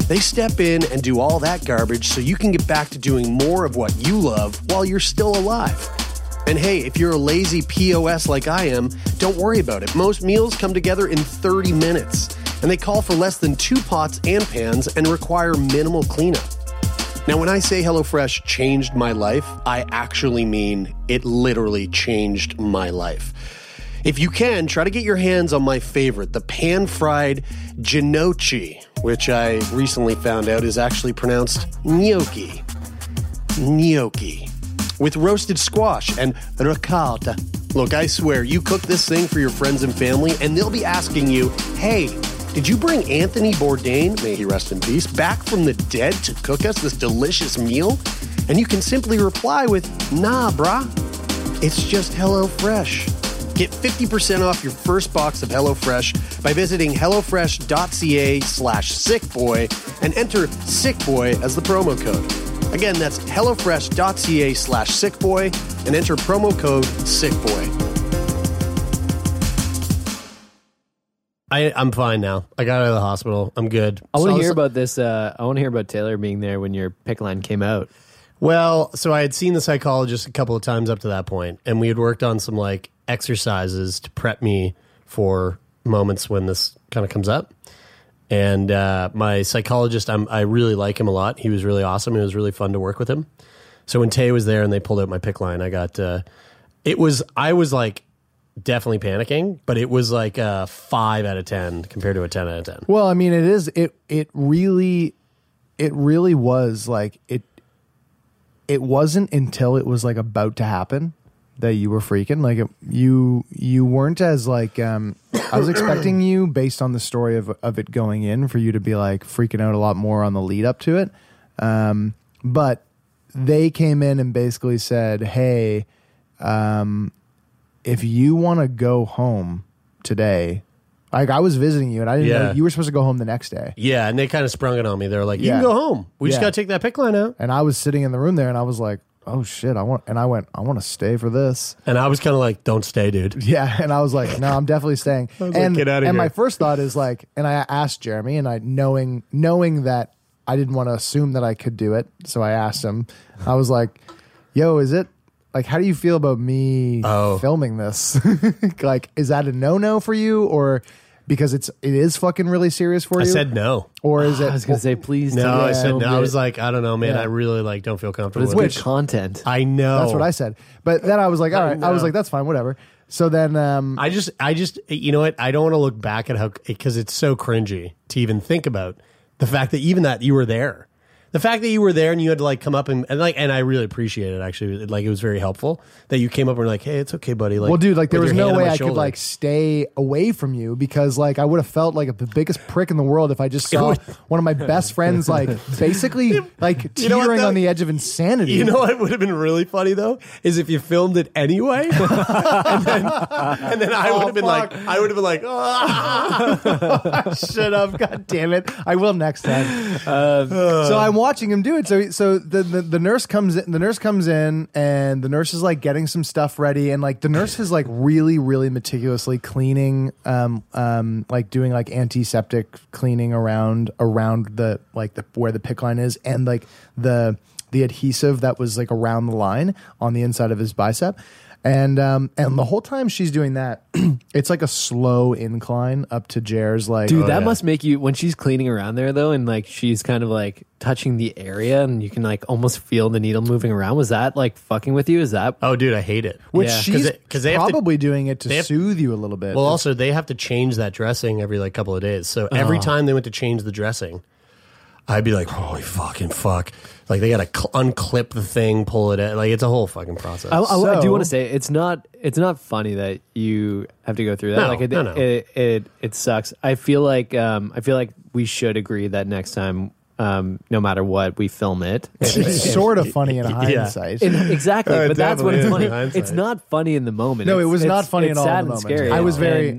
They step in and do all that garbage so you can get back to doing more of what you love while you're still alive. And hey, if you're a lazy POS like I am, don't worry about it. Most meals come together in 30 minutes, and they call for less than 2 pots and pans and require minimal cleanup. Now, when I say HelloFresh changed my life, I actually mean it literally changed my life. If you can, try to get your hands on my favorite, the pan-fried gnocchi, which I recently found out is actually pronounced gnocchi. Gnocchi. With roasted squash and ricotta. Look, I swear, you cook this thing for your friends and family, and they'll be asking you, hey, did you bring Anthony Bourdain, may he rest in peace, back from the dead to cook us this delicious meal? And you can simply reply with, nah, brah, it's just HelloFresh. Get 50% off your first box of HelloFresh by visiting hellofresh.ca/sickboy and enter sickboy as the promo code. Again, that's hellofresh.ca/sickboy and enter promo code sickboy. I'm fine now. I got out of the hospital. I'm good. I want to hear about this. I want to hear about Taylor being there when your PICC line came out. Well, so I had seen the psychologist a couple of times up to that point, and we had worked on some like exercises to prep me for moments when this kind of comes up. And my psychologist, I really like him a lot. He was really awesome. It was really fun to work with him. So when Tay was there and they pulled out my PICC line, I got, I was like definitely panicking, but it was like a 5 out of 10 compared to a 10 out of 10. Well, I mean, it really was like, it wasn't until it was like about to happen that you were freaking. Like you weren't as like, I was expecting you, based on the story of it going in, for you to be like freaking out a lot more on the lead up to it. But they came in and basically said, hey, if you want to go home today, like I was visiting you and I didn't know you were supposed to go home the next day. Yeah. And they kind of sprung it on me. They were like, you can go home. We just got to take that PICC line out. And I was sitting in the room there and I was like, oh shit, I want to stay for this. And I was kind of like, don't stay, dude. Yeah, and I was like, no, I'm definitely staying. I was like, get out of here. And my first thought is like, and I asked Jeremy, and I knowing that I didn't want to assume that I could do it, so I asked him. I was like, yo, is it like, how do you feel about me filming this? Like, is that a no-no for you, or because it is fucking really serious for you? I said no. Or is it? I was going to say, please. No, I said no. I was like, I don't know, man. Yeah. I really like don't feel comfortable. But it's good content. I know. That's what I said. But then I was like, all right. I was like, that's fine. Whatever. So then. I just, you know what? I don't want to look back at how, because it's so cringy to even think about the fact that even that you were there. The fact that you were there and you had to like come up and I really appreciate it, actually. Like, it was very helpful that you came up and were like, hey, it's okay, buddy. Like, well, dude, like there was no way I could like stay away from you, because like I would have felt like the biggest prick in the world if I just saw one of my best friends like basically like teetering on the edge of insanity. You know what would have been really funny though is if you filmed it anyway, and then I would have been like, shut up, god damn it, I will next time. So I want. Watching him do it, so the nurse comes in. The nurse comes in, and the nurse is like getting some stuff ready, and like the nurse is like really, really meticulously cleaning, like doing like antiseptic cleaning around the like the where the PICC line is, and like the adhesive that was like around the line on the inside of his bicep, and the whole time she's doing that, it's like a slow incline up to Jer's like. Dude, that must make you, when she's cleaning around there though, and like she's kind of like touching the area and you can like almost feel the needle moving around. Was that like fucking with you? Is that? Oh dude, I hate it. Which she's they probably doing it to soothe you a little bit. Well, also they have to change that dressing every like couple of days. So every time they went to change the dressing, I'd be like, holy fucking fuck. Like they got to unclip the thing, pull it out. Like it's a whole fucking process. I do want to say it's not funny that you have to go through that. No, like it sucks. I feel like we should agree that next time no matter what, we film it. It's sort of funny in hindsight. Exactly, but that's what it's funny. It's not funny in the moment. No, it was not funny at all. Sad in the moment. Scary.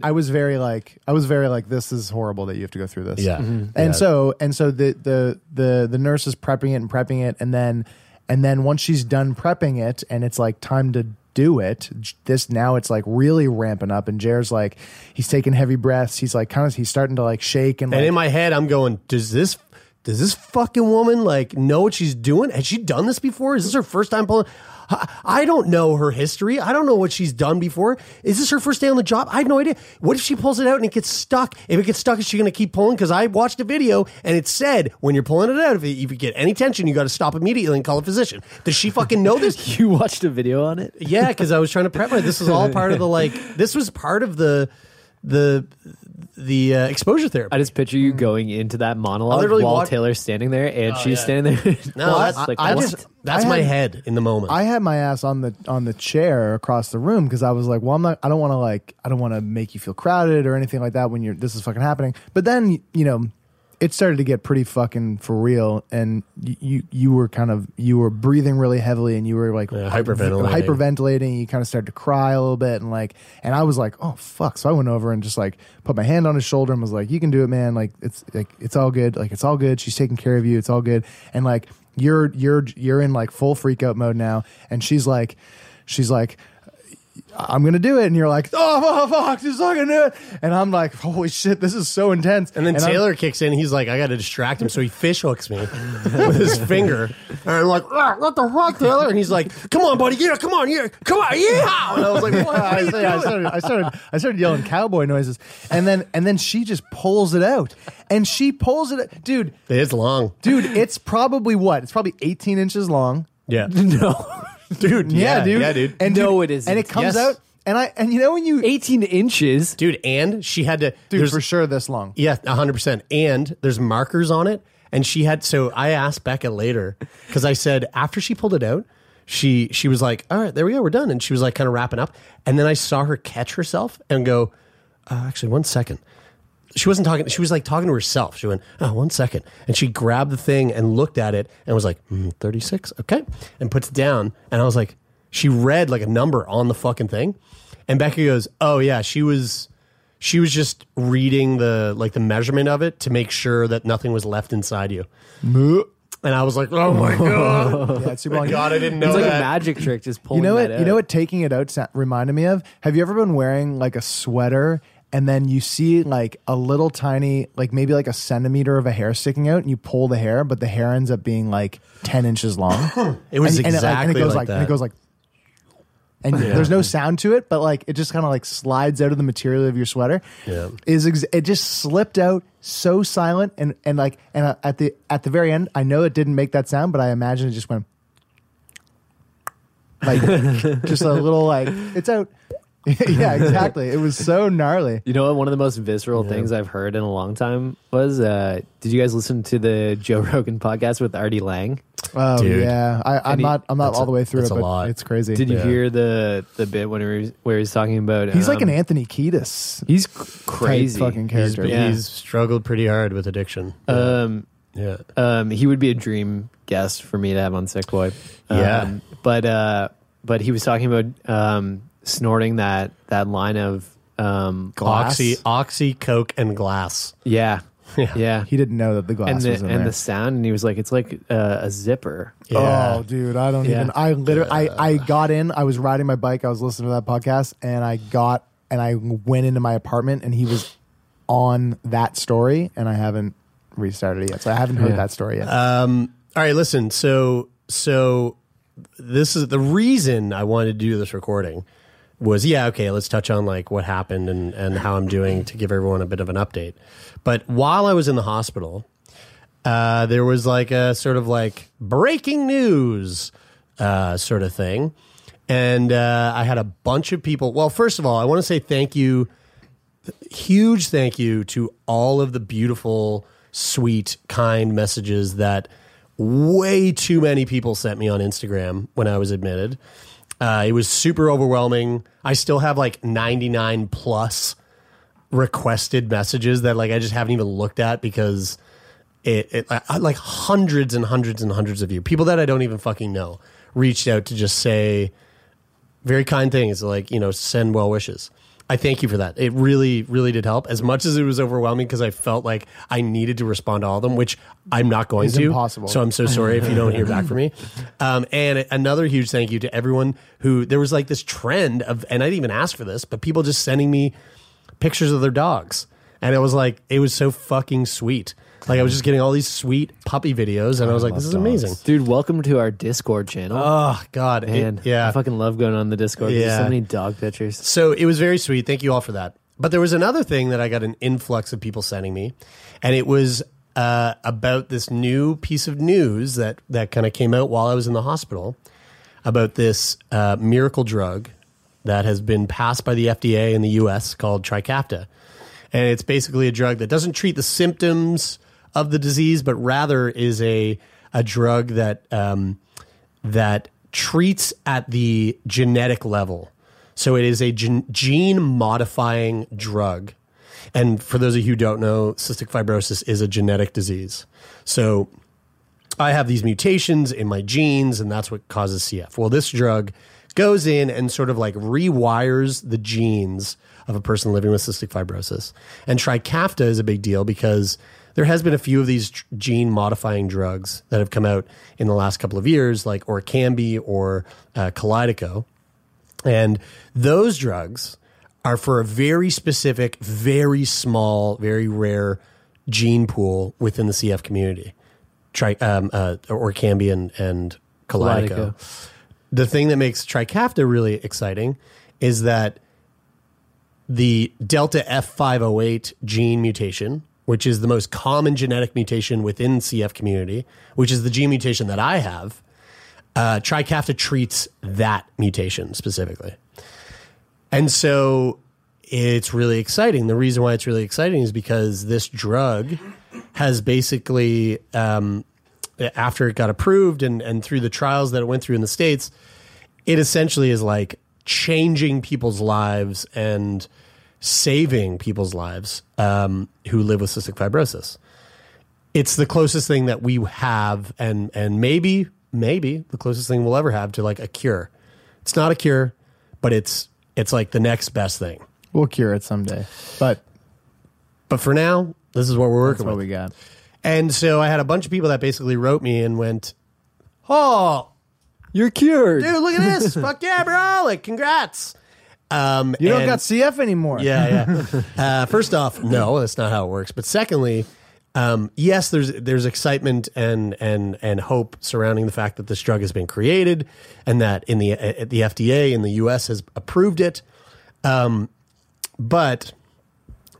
I was very like, this is horrible that you have to go through this. Yeah, mm-hmm. So the nurse is prepping it, and then once she's done prepping it, and it's like time to do it. Now it's like really ramping up, and Jared's like, he's taking heavy breaths. He's like he's starting to like shake, and in my head I'm going, does this fucking woman like know what she's doing? Has she done this before? Is this her first time pulling? I don't know her history. I don't know what she's done before. Is this her first day on the job? I have no idea. What if she pulls it out and it gets stuck? If it gets stuck, is she going to keep pulling? Because I watched a video and it said, when you're pulling it out, if you get any tension, you got to stop immediately and call a physician. Does she fucking know this? You watched a video on it? Yeah, because I was trying to prep her. This was all part of the, like, this was part of the exposure therapy. I just picture you going into that monologue while Taylor's standing there and she's standing there. No, well, that's my head in the moment. I had my ass on the chair across the room because I was like, well, I don't want to make you feel crowded or anything like that when this is fucking happening. But then, you know, it started to get pretty fucking for real, and you were breathing really heavily, and you were like hyperventilating. You kind of started to cry a little bit, and I was like, oh fuck. So I went over and just like put my hand on his shoulder and was like, you can do it, man. Like it's all good. Like it's all good. She's taking care of you. It's all good. And like you're in like full freak out mode now, and she's like. I'm going to do it. And you're like, oh, fuck, she's not going to do it. And I'm like, holy shit, this is so intense. And then Taylor kicks in. He's like, I got to distract him. So he fish hooks me with his finger. And I'm like, what the fuck, Taylor? And he's like, come on, buddy. Yeah, come on. Yeah, come on. Yeah. And I was like, what are you doing? I started yelling cowboy noises. And then she just pulls it out. And she pulls it out. Dude. It's long. Dude, it's probably what? It's probably 18 inches long. Yeah. No. Dude, yeah, dude. And no, it isn't. And it comes out, and you know when you 18 inches, dude. And she had to, dude, for sure this long. Yeah, 100%. And there's markers on it, and she had. So I asked Becca later because I said after she pulled it out, she was like, all right, there we go, we're done, and she was like kind of wrapping up, and then I saw her catch herself and go, actually, 1 second. She wasn't talking. She was like talking to herself. She went, oh, 1 second. And she grabbed the thing and looked at it and was like, 36. Okay. And puts it down. And I was like, she read like a number on the fucking thing. And Becca goes, oh yeah, she was just reading the measurement of it to make sure that nothing was left inside you. And I was like, oh my God. Yeah, it's super long. God, I didn't know that. It's like a magic trick, just pulling it out. You know what taking it out reminded me of? Have you ever been wearing like a sweater and then you see like a little tiny, like maybe like a centimeter of a hair sticking out, and you pull the hair, but the hair ends up being like 10 inches long. It was exactly like that. And it goes like, and there's no sound to it, but like it just kind of like slides out of the material of your sweater. Yeah, it just slipped out so silent and at the very end, I know it didn't make that sound, but I imagine it just went like just a little like it's out. Yeah, exactly. It was so gnarly. You know what? One of the most visceral things I've heard in a long time was, did you guys listen to the Joe Rogan podcast with Artie Lang? Oh, dude. Yeah. I'm not all the way through it, but it's crazy. Did you hear the bit where he's talking about... He's like an Anthony Kiedis. He's crazy. Fucking character. He's struggled pretty hard with addiction. He would be a dream guest for me to have on Sick Boy. But he was talking about... snorting that line of glass. Oxy, Coke, and glass. Yeah. He didn't know that the glass was in there. And the sound, and he was like, it's like a zipper. Yeah. Oh, dude, I don't even... I literally... I got in, I was riding my bike, I was listening to that podcast, and I went into my apartment, and he was on that story, and I haven't restarted it yet, so I haven't heard that story yet. All right, listen, so this is the reason I wanted to do this recording. Was let's touch on like what happened and how I'm doing to give everyone a bit of an update. But while I was in the hospital, there was like a sort of like breaking news sort of thing, and I had a bunch of people. Well, first of all, I want to say thank you, huge thank you to all of the beautiful, sweet, kind messages that way too many people sent me on Instagram when I was admitted. It was super overwhelming. I still have like 99 plus requested messages that like I just haven't even looked at because Like hundreds and hundreds and hundreds of you, people that I don't even fucking know, reached out to just say very kind things like, you know, send well wishes. I thank you for that. It really, really did help, as much as it was overwhelming because I felt like I needed to respond to all of them, which I'm not going to. It's impossible. So I'm so sorry if you don't hear back from me. And another huge thank you to everyone who, there was like this trend of, and I didn't even ask for this, but people just sending me pictures of their dogs. And it was like, it was so fucking sweet. Like, I was just getting all these sweet puppy videos, and I was like, this is amazing. Dude, welcome to our Discord channel. Oh, God. Man, yeah. I fucking love going on the Discord. Yeah. There's so many dog pictures. So it was very sweet. Thank you all for that. But there was another thing that I got an influx of people sending me, and it was about this new piece of news that kind of came out while I was in the hospital about this miracle drug that has been passed by the FDA in the U.S. called Trikafta. And it's basically a drug that doesn't treat the symptoms of the disease, but rather is a drug that treats at the genetic level. So it is a gene-modifying drug. And for those of you who don't know, cystic fibrosis is a genetic disease. So I have these mutations in my genes, and that's what causes CF. Well, this drug goes in and sort of like rewires the genes of a person living with cystic fibrosis. And Trikafta is a big deal because there has been a few of these gene-modifying drugs that have come out in the last couple of years, like Orkambi or Kalydeco. And those drugs are for a very specific, very small, very rare gene pool within the CF community, Orkambi and Kalydeco. The thing that makes Trikafta really exciting is that the delta F508 gene mutation, which is the most common genetic mutation within CF community, which is the gene mutation that I have, Trikafta treats that mutation specifically. And so it's really exciting. The reason why it's really exciting is because this drug has basically, after it got approved and through the trials that it went through in the States, it essentially is like changing people's lives and saving people's lives who live with cystic fibrosis. It's the closest thing that we have, and maybe the closest thing we'll ever have to like a cure. It's not a cure, but it's like the next best thing. We'll cure it someday, but for now, this is what we're working with. That's what we got. And so I had a bunch of people that basically wrote me and went, "Oh, you're cured, dude! Look at this! Fuck yeah, bro! Like, congrats!" You don't got CF anymore. Yeah. First off, no, that's not how it works. But secondly, yes, there's excitement and hope surrounding the fact that this drug has been created and that in the FDA in the US has approved it. But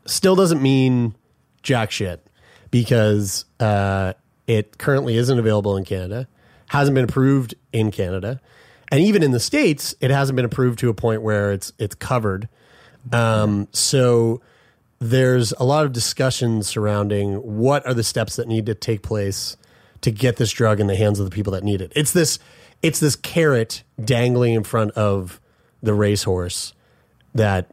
still doesn't mean jack shit because it currently isn't available in Canada, hasn't been approved in Canada. And even in the States, it hasn't been approved to a point where it's covered. So there's a lot of discussion surrounding what are the steps that need to take place to get this drug in the hands of the people that need it. It's this carrot dangling in front of the racehorse that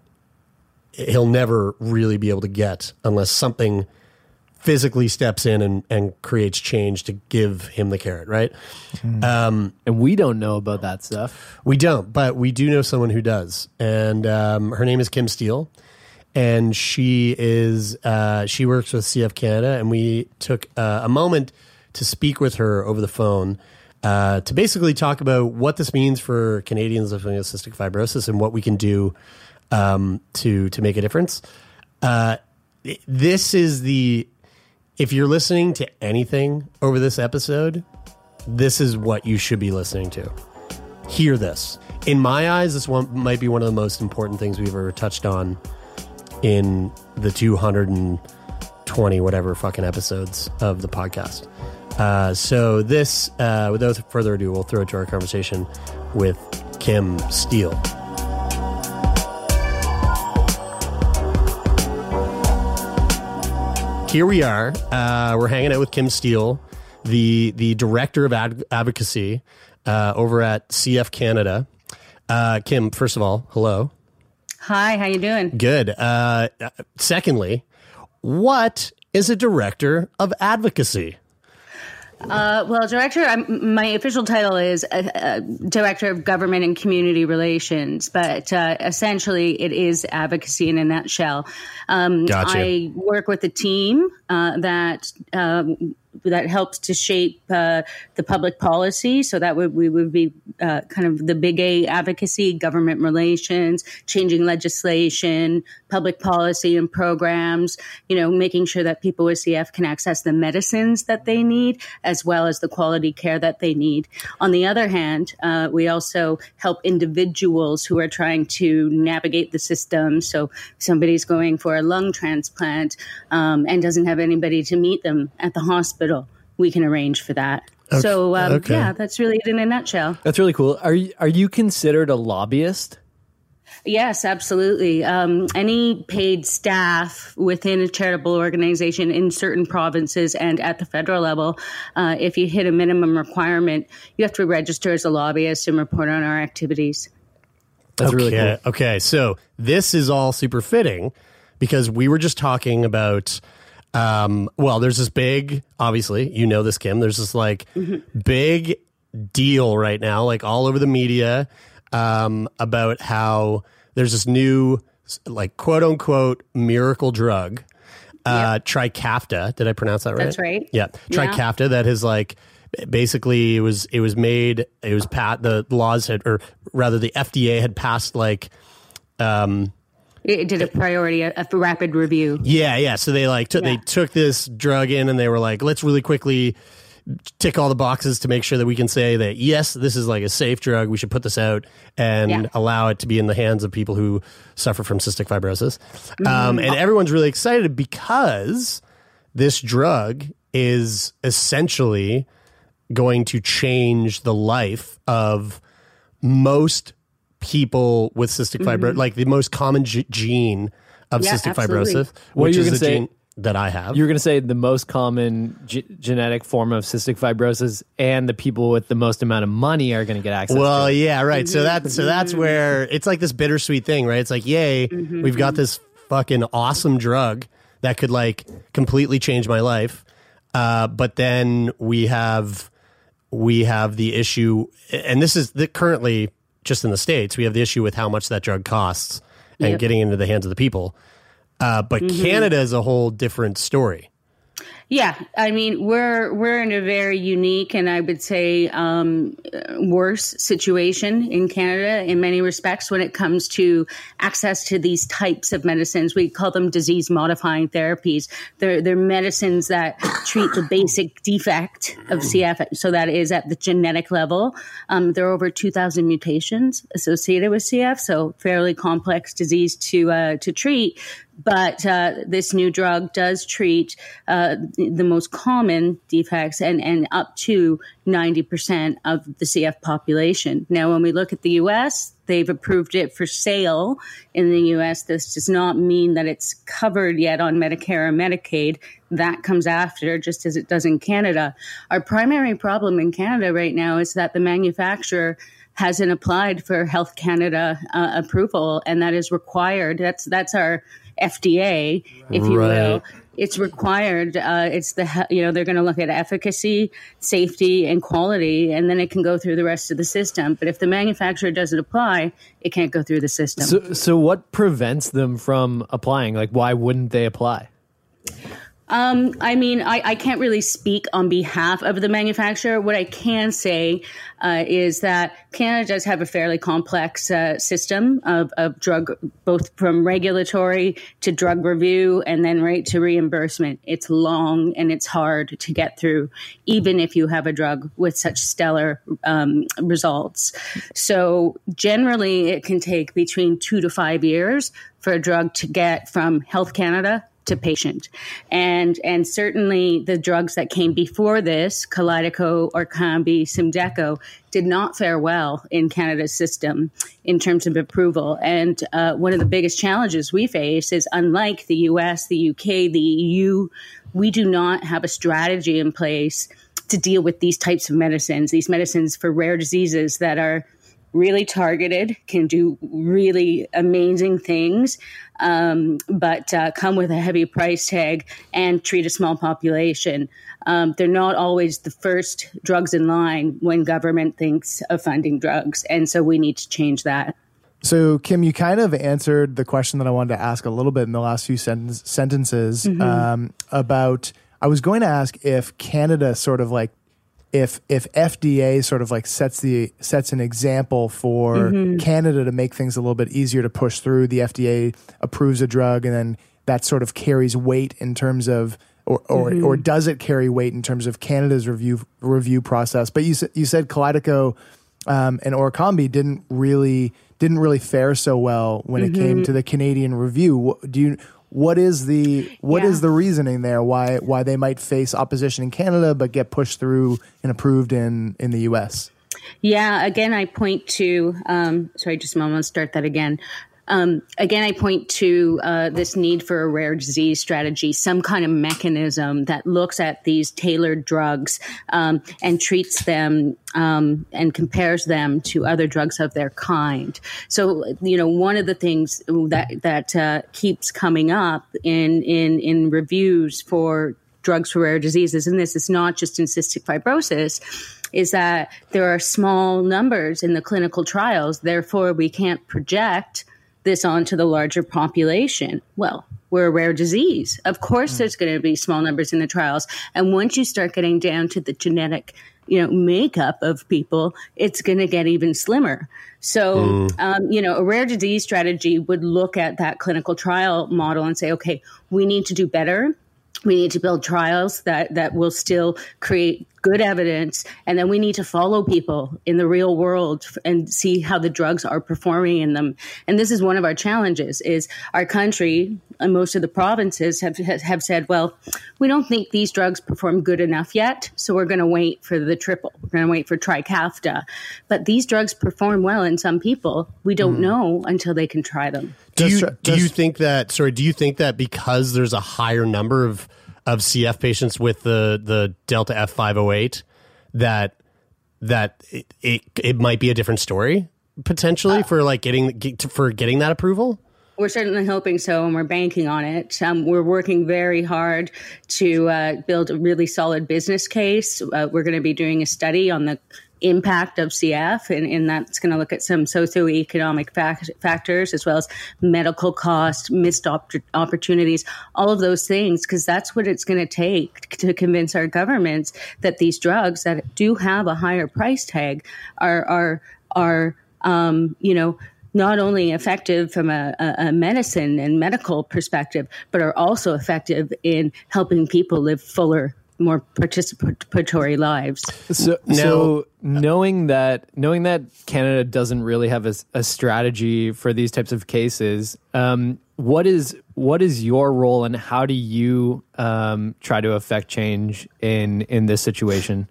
he'll never really be able to get unless something physically steps in and creates change to give him the carrot, right? And we don't know about that stuff. We don't, but we do know someone who does. And her name is Kim Steele, and she works with CF Canada, and we took a moment to speak with her over the phone to basically talk about what this means for Canadians living with cystic fibrosis and what we can do to make a difference. If you're listening to anything over this episode, this is what you should be listening to. Hear this. In my eyes, this one might be one of the most important things we've ever touched on in the 220 whatever fucking episodes of the podcast. So this, without further ado, we'll throw it to our conversation with Kim Steele. Here we are. We're hanging out with Kim Steele, the director of advocacy over at CF Canada. Kim, first of all, hello. Hi, how you doing? Good. Secondly, what is a director of advocacy? Well, director, my official title is Director of Government and Community Relations, but essentially it is advocacy in a nutshell. Gotcha. I work with a team that helps to shape the public policy. So that we would be kind of the big A advocacy, government relations, changing legislation, public policy and programs, you know, making sure that people with CF can access the medicines that they need, as well as the quality care that they need. On the other hand, we also help individuals who are trying to navigate the system. So somebody's going for a lung transplant and doesn't have anybody to meet them at the hospital. We can arrange for that. Okay. So, okay. Yeah, that's really it in a nutshell. That's really cool. Are you considered a lobbyist? Yes, absolutely. Any paid staff within a charitable organization in certain provinces and at the federal level, if you hit a minimum requirement, you have to register as a lobbyist and report on our activities. That's really cool. Okay, so this is all super fitting because we were just talking about... well, there's this big, obviously, you know this, Kim, there's this like big deal right now, like all over the media, about how there's this new, like, quote unquote, miracle drug, Trikafta. Did I pronounce that right? That's right. Yeah. Trikafta. Yeah. That is like, basically it was made, it was the laws had, or rather the FDA had passed like, it did a priority, a rapid review. Yeah, yeah. So they they took this drug in and they were like, let's really quickly tick all the boxes to make sure that we can say that, yes, this is like a safe drug. We should put this out and allow it to be in the hands of people who suffer from cystic fibrosis. And everyone's really excited because this drug is essentially going to change the life of most people with cystic fibrosis, like the most common gene of cystic fibrosis, which is the gene that I have. You're going to say the most common genetic form of cystic fibrosis, and the people with the most amount of money are going to get access. Well, to it. Yeah, right. So that's where it's like this bittersweet thing, right? It's like, yay, we've got this fucking awesome drug that could like completely change my life, but then we have the issue, and this is currently. Just in the States, we have the issue with how much that drug costs and getting into the hands of the people. But Canada is a whole different story. Yeah, I mean, we're in a very unique and I would say worse situation in Canada in many respects when it comes to access to these types of medicines. We call them disease-modifying therapies. They're medicines that treat the basic defect of CF, so that is at the genetic level. There are over 2,000 mutations associated with CF, so fairly complex disease to treat. But this new drug does treat the most common defects and up to 90% of the CF population. Now, when we look at the U.S., they've approved it for sale in the U.S. This does not mean that it's covered yet on Medicare or Medicaid. That comes after, just as it does in Canada. Our primary problem in Canada right now is that the manufacturer hasn't applied for Health Canada approval, and that is required. That's our FDA, if you will. It's required. It's the, you know, they're going to look at efficacy, safety, and quality, and then it can go through the rest of the system. But if the manufacturer doesn't apply, it can't go through the system. So what prevents them from applying? Like, why wouldn't they apply? I mean, I can't really speak on behalf of the manufacturer. What I can say is that Canada does have a fairly complex system of drug, both from regulatory to drug review and then right to reimbursement. It's long and it's hard to get through, even if you have a drug with such stellar results. So generally, it can take between 2 to 5 years for a drug to get from Health Canada to patient. And certainly the drugs that came before this, Kalydeco, Orkambi, Simdeco, did not fare well in Canada's system in terms of approval. And one of the biggest challenges we face is, unlike the US, the UK, the EU, we do not have a strategy in place to deal with these types of medicines for rare diseases that are really targeted, can do really amazing things, but come with a heavy price tag and treat a small population. They're not always the first drugs in line when government thinks of funding drugs. And so we need to change that. So, Kim, you kind of answered the question that I wanted to ask a little bit in the last few sentences mm-hmm. About, I was going to ask if Canada sort of like, if FDA sort of like sets an example for mm-hmm. Canada to make things a little bit easier to push through. The FDA approves a drug and then that sort of carries weight in terms of, or mm-hmm. or does it carry weight in terms of Canada's review process? But you said Kalydeco and Orkambi didn't really fare so well when mm-hmm. it came to the Canadian review. What is the reasoning there? Why they might face opposition in Canada but get pushed through and approved in the US? Yeah, again, I point to sorry, just a moment. I'll start that again. Again, I point to this need for a rare disease strategy, some kind of mechanism that looks at these tailored drugs and treats them and compares them to other drugs of their kind. So, you know, one of the things that keeps coming up in reviews for drugs for rare diseases, and this is not just in cystic fibrosis, is that there are small numbers in the clinical trials. Therefore, we can't project this onto the larger population. Well, we're a rare disease. Of course, there's going to be small numbers in the trials. And once you start getting down to the genetic, makeup of people, it's going to get even slimmer. So, a rare disease strategy would look at that clinical trial model and say, okay, we need to do better. We need to build trials that will still create good evidence. And then we need to follow people in the real world and see how the drugs are performing in them. And this is one of our challenges is our country and most of the provinces have said, well, we don't think these drugs perform good enough yet. So we're going to wait for the triple. We're going to wait for Trikafta. But these drugs perform well in some people. We don't know until they can try them. Do you think that because there's a higher number of CF patients with the Delta F508 that it might be a different story potentially for getting that approval? We're certainly hoping so, and we're banking on it. We're working very hard to build a really solid business case. We're going to be doing a study on the impact of CF, and that's going to look at some socioeconomic factors as well as medical costs, missed opportunities, all of those things, because that's what it's going to take to convince our governments that these drugs that do have a higher price tag are not only effective from a medicine and medical perspective, but are also effective in helping people live fuller, more participatory lives. So knowing that Canada doesn't really have a strategy for these types of cases, what is your role, and how do you try to affect change in this situation?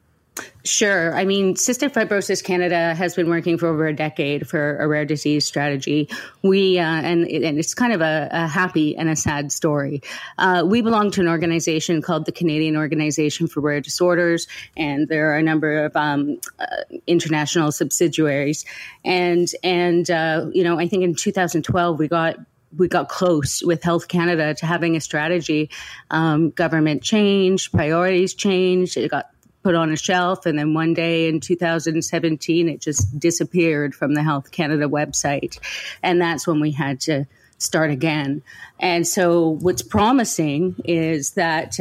Sure. I mean, Cystic Fibrosis Canada has been working for over a decade for a rare disease strategy. We and it's kind of a happy and a sad story. We belong to an organization called the Canadian Organization for Rare Disorders, and there are a number of international subsidiaries. And I think in 2012 we got close with Health Canada to having a strategy. Government changed, priorities changed. It got put on a shelf, and then one day in 2017, it just disappeared from the Health Canada website. And that's when we had to start again. And so what's promising is that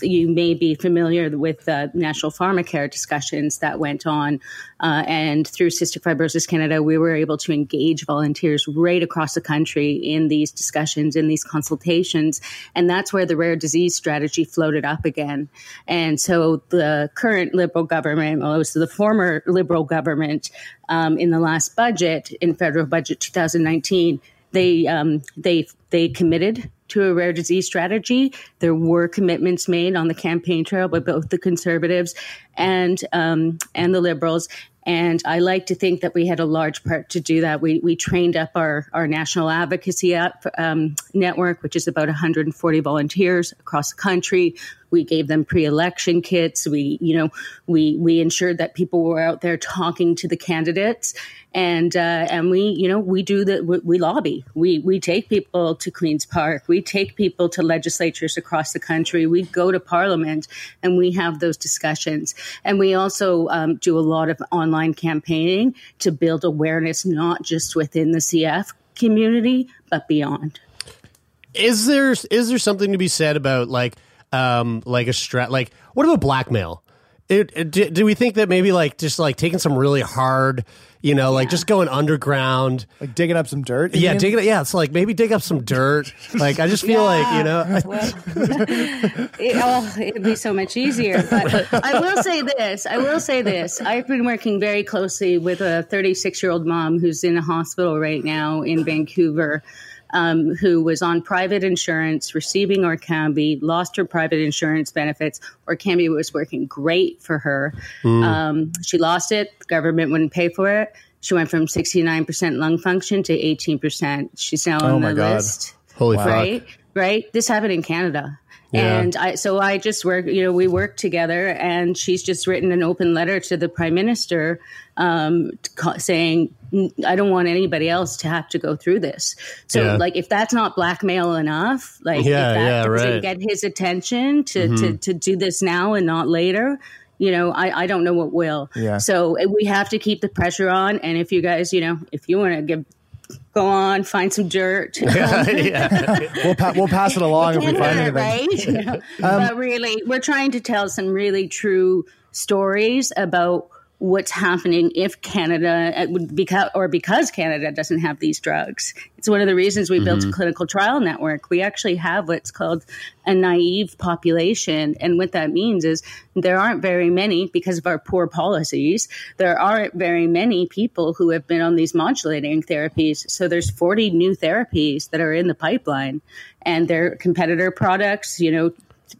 you may be familiar with the national pharmacare discussions that went on. And through Cystic Fibrosis Canada, we were able to engage volunteers right across the country in these discussions, in these consultations. And that's where the rare disease strategy floated up again. And so the current Liberal government, well, it was the former Liberal government in the last budget, in federal budget 2019, They committed to a rare disease strategy. There were commitments made on the campaign trail by both the Conservatives and the Liberals. And I like to think that we had a large part to do that. We trained up our national advocacy network, which is about 140 volunteers across the country. We gave them pre-election kits. We ensured that people were out there talking to the candidates, and we lobby. We take people to Queen's Park. We take people to legislatures across the country. We go to Parliament and we have those discussions. And we also do a lot of online campaigning to build awareness, not just within the CF community, but beyond. Is there something to be said about what about blackmail? Do we think that maybe taking some really hard, just going underground, like digging up some dirt? Yeah, digging it. Yeah, it's like maybe dig up some dirt. Like I just feel it'd be so much easier. But I will say this. I've been working very closely with a 36-year-old mom who's in a hospital right now in Vancouver. Who was on private insurance, receiving Orkambi, lost her private insurance benefits. Orkambi was working great for her. She lost it. The government wouldn't pay for it. She went from 69% lung function to 18%. She's now on the list. Holy fuck. Right? This happened in Canada. Yeah. And I just work, we work together, and she's just written an open letter to the Prime Minister saying, I don't want anybody else to have to go through this. So if that's not blackmail enough, if that doesn't get his attention to do this now and not later, I don't know what will. Yeah. So we have to keep the pressure on. And if you guys, if you want to go on, find some dirt. We'll pass it along if we find anything. Right? But really, we're trying to tell some really true stories about what's happening if Canada, because Canada doesn't have these drugs. It's one of the reasons we built a clinical trial network. We actually have what's called a naive population. And what that means is there aren't very many, because of our poor policies, there aren't very many people who have been on these modulating therapies. So there's 40 new therapies that are in the pipeline, and they're competitor products.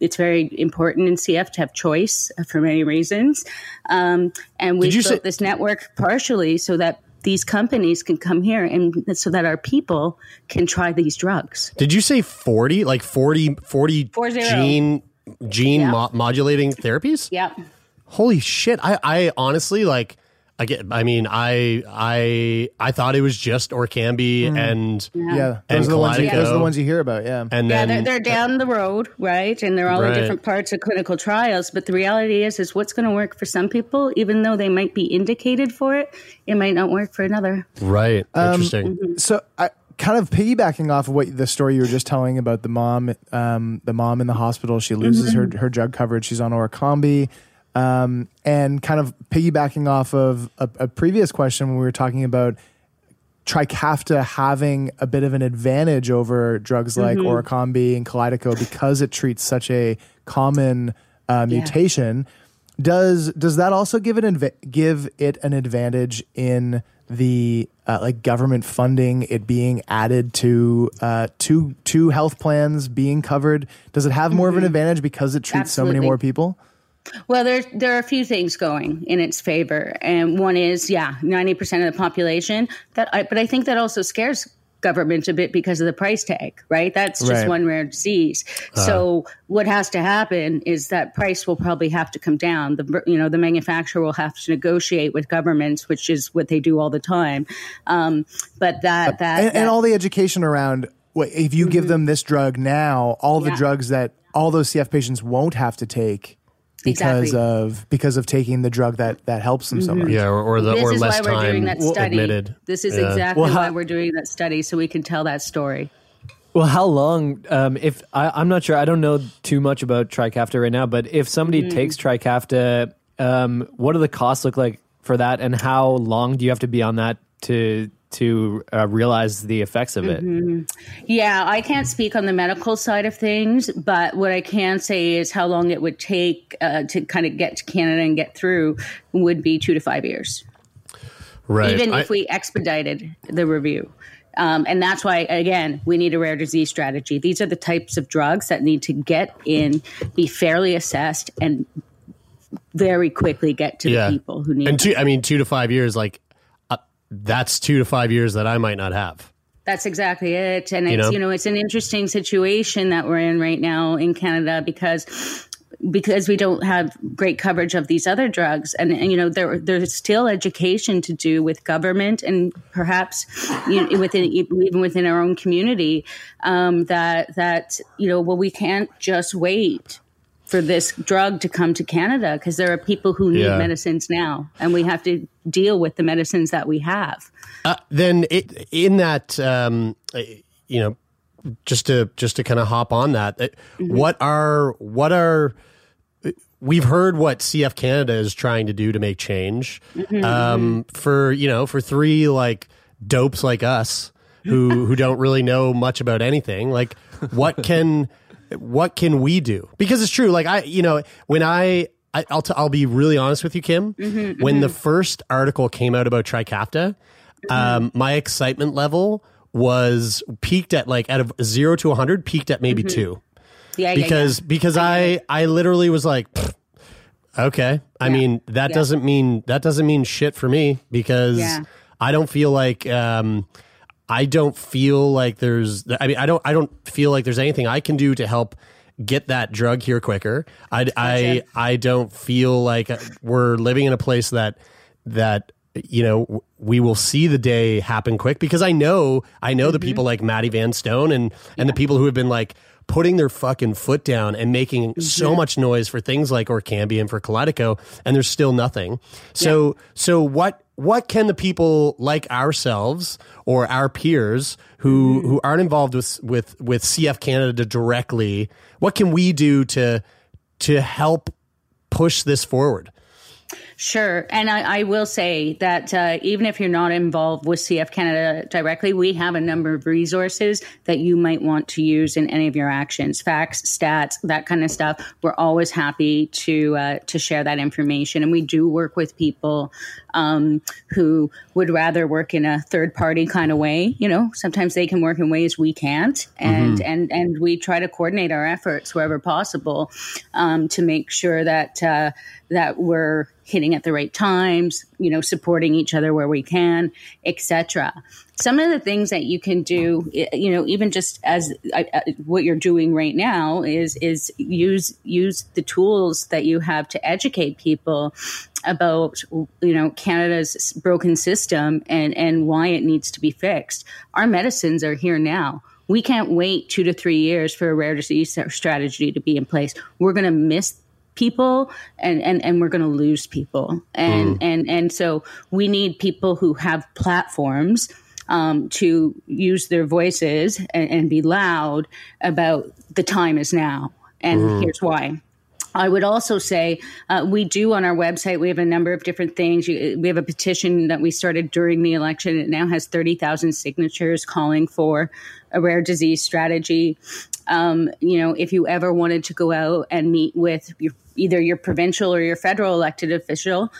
It's very important in CF to have choice for many reasons. And we built this network partially so that these companies can come here and so that our people can try these drugs. Did you say 40? Like 40 gene modulating therapies? Yeah. Holy shit. I honestly I thought it was just Orkambi and those are the ones you hear about, and they're down the road, right? And they're all in different parts of clinical trials. But the reality is what's going to work for some people, even though they might be indicated for it, it might not work for another. Right. Interesting. So I kind of piggybacking off of the story you were just telling about the mom in the hospital, she loses her drug coverage. She's on Orkambi. And kind of piggybacking off of a previous question when we were talking about Trikafta having a bit of an advantage over drugs like Orkambi and Kalydeco because it treats such a common mutation. Does that also give it an advantage in the government funding, it being added to health plans being covered? Does it have more of an advantage because it treats so many more people? Well, there are a few things going in its favor. And one is, 90% of the population. But I think that also scares government a bit because of the price tag, right? That's just one rare disease. So what has to happen is that price will probably have to come down. The manufacturer will have to negotiate with governments, which is what they do all the time. But all the education around, if you give them this drug now, all the drugs that all those CF patients won't have to take. Because of taking the drug that helps them so much. Yeah, or less time admitted. This is exactly why we're doing that study, so we can tell that story. Well, how long, if I'm not sure, I don't know too much about Trikafta right now, but if somebody takes Trikafta, what do the costs look like for that, and how long do you have to be on that to realize the effects of it? Yeah, I can't speak on the medical side of things, but what I can say is how long it would take to kind of get to Canada and get through would be 2 to 5 years. Right. Even if we expedited the review. And that's why, again, we need a rare disease strategy. These are the types of drugs that need to get in, be fairly assessed, and very quickly get to the people who need it. And 2 to 5 years, that's 2 to 5 years that I might not have. That's exactly it. And it's an interesting situation that we're in right now in Canada because because we don't have great coverage of these other drugs. And you know, there's still education to do with government and perhaps even within our own community, that we can't just wait for this drug to come to Canada, because there are people who need medicines now, and we have to deal with the medicines that we have. Just to kind of hop on that, mm-hmm. what are we've heard what CF Canada is trying to do to make change, mm-hmm. for three like dopes like us who don't really know much about anything. Like, what can we do? Because it's true. Like I'll be really honest with you, Kim. Mm-hmm, when mm-hmm. the first article came out about Trikafta, mm-hmm. My excitement level was peaked at, like, out of 0 to 100, peaked at maybe mm-hmm. 2. I literally was like, okay. That doesn't mean shit for me, because I don't feel like I don't feel like there's anything I can do to help get that drug here quicker. I don't feel like we're living in a place that you know, we will see the day happen quick, because I know mm-hmm. the people like Maddie Van Stone and the people who have been like putting their fucking foot down and making mm-hmm. so much noise for things like Orkambi and for Kalydeco, and there's still nothing. So what can the people like ourselves or our peers who aren't involved with CF Canada directly, what can we do to help push this forward? Sure. And I will say that even if you're not involved with CF Canada directly, we have a number of resources that you might want to use in any of your actions, facts, stats, that kind of stuff. We're always happy to share that information. And we do work with people who would rather work in a third party kind of way. You know, sometimes they can work in ways we can't. And mm-hmm. and we try to coordinate our efforts wherever possible to make sure that we're hitting at the right times, you know, supporting each other where we can, etc. Some of the things that you can do, you know, even just as what you're doing right now is use the tools that you have to educate people about, you know, Canada's broken system and why it needs to be fixed. Our medicines are here now. We can't wait 2 to 3 years for a rare disease strategy to be in place. We're going to miss people and we're going to lose people. And so we need people who have platforms to use their voices and be loud about the time is now. And here's why. I would also say we do on our website, we have a number of different things. We have a petition that we started during the election. It now has 30,000 signatures calling for a rare disease strategy. You know, if you ever wanted to go out and meet with either your provincial or your federal elected official,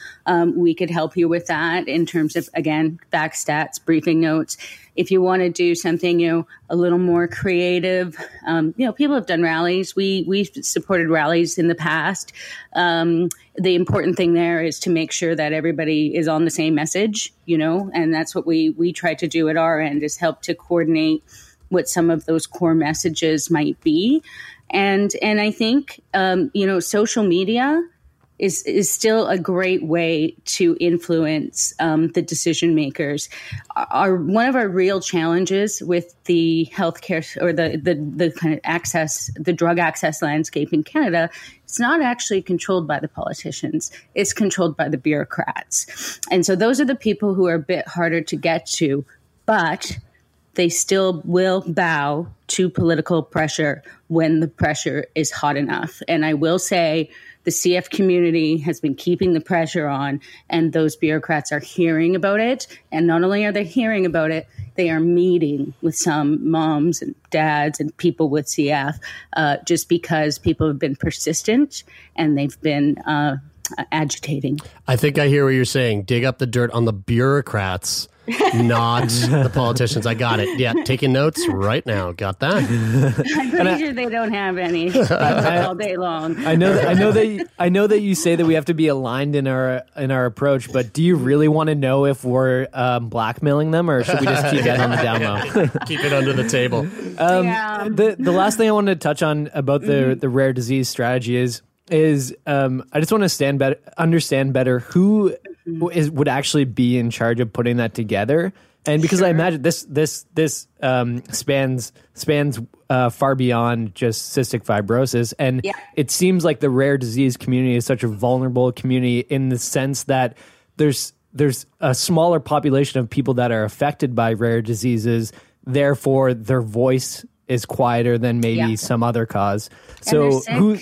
we could help you with that in terms of, again, fact, stats, briefing notes. If you want to do something, you know, a little more creative, you know, people have done rallies. We've supported rallies in the past. The important thing there is to make sure that everybody is on the same message, you know, and that's what we try to do at our end, is help to coordinate what some of those core messages might be. And I think, you know, social media is still a great way to influence the decision makers. One of our real challenges with the healthcare or the kind of access, the drug access landscape in Canada, it's not actually controlled by the politicians. It's controlled by the bureaucrats. And so those are the people who are a bit harder to get to, but they still will bow to political pressure when the pressure is hot enough. And I will say the CF community has been keeping the pressure on, and those bureaucrats are hearing about it. And not only are they hearing about it, they are meeting with some moms and dads and people with CF just because people have been persistent and they've been agitating. I think I hear what you're saying. Dig up the dirt on the bureaucrats, not the politicians. I got it. Yeah, taking notes right now. Got that. I'm pretty sure they don't have any all day long. I know that you say that we have to be aligned in our approach, but do you really want to know if we're blackmailing them, or should we just keep that on the down low? Keep it under the table. The last thing I wanted to touch on about the rare disease strategy is is I just want to understand better who would actually be in charge of putting that together. And because I imagine this spans far beyond just cystic fibrosis, and it seems like the rare disease community is such a vulnerable community in the sense that there's a smaller population of people that are affected by rare diseases. Therefore, their voice is quieter than maybe some other cause. So who?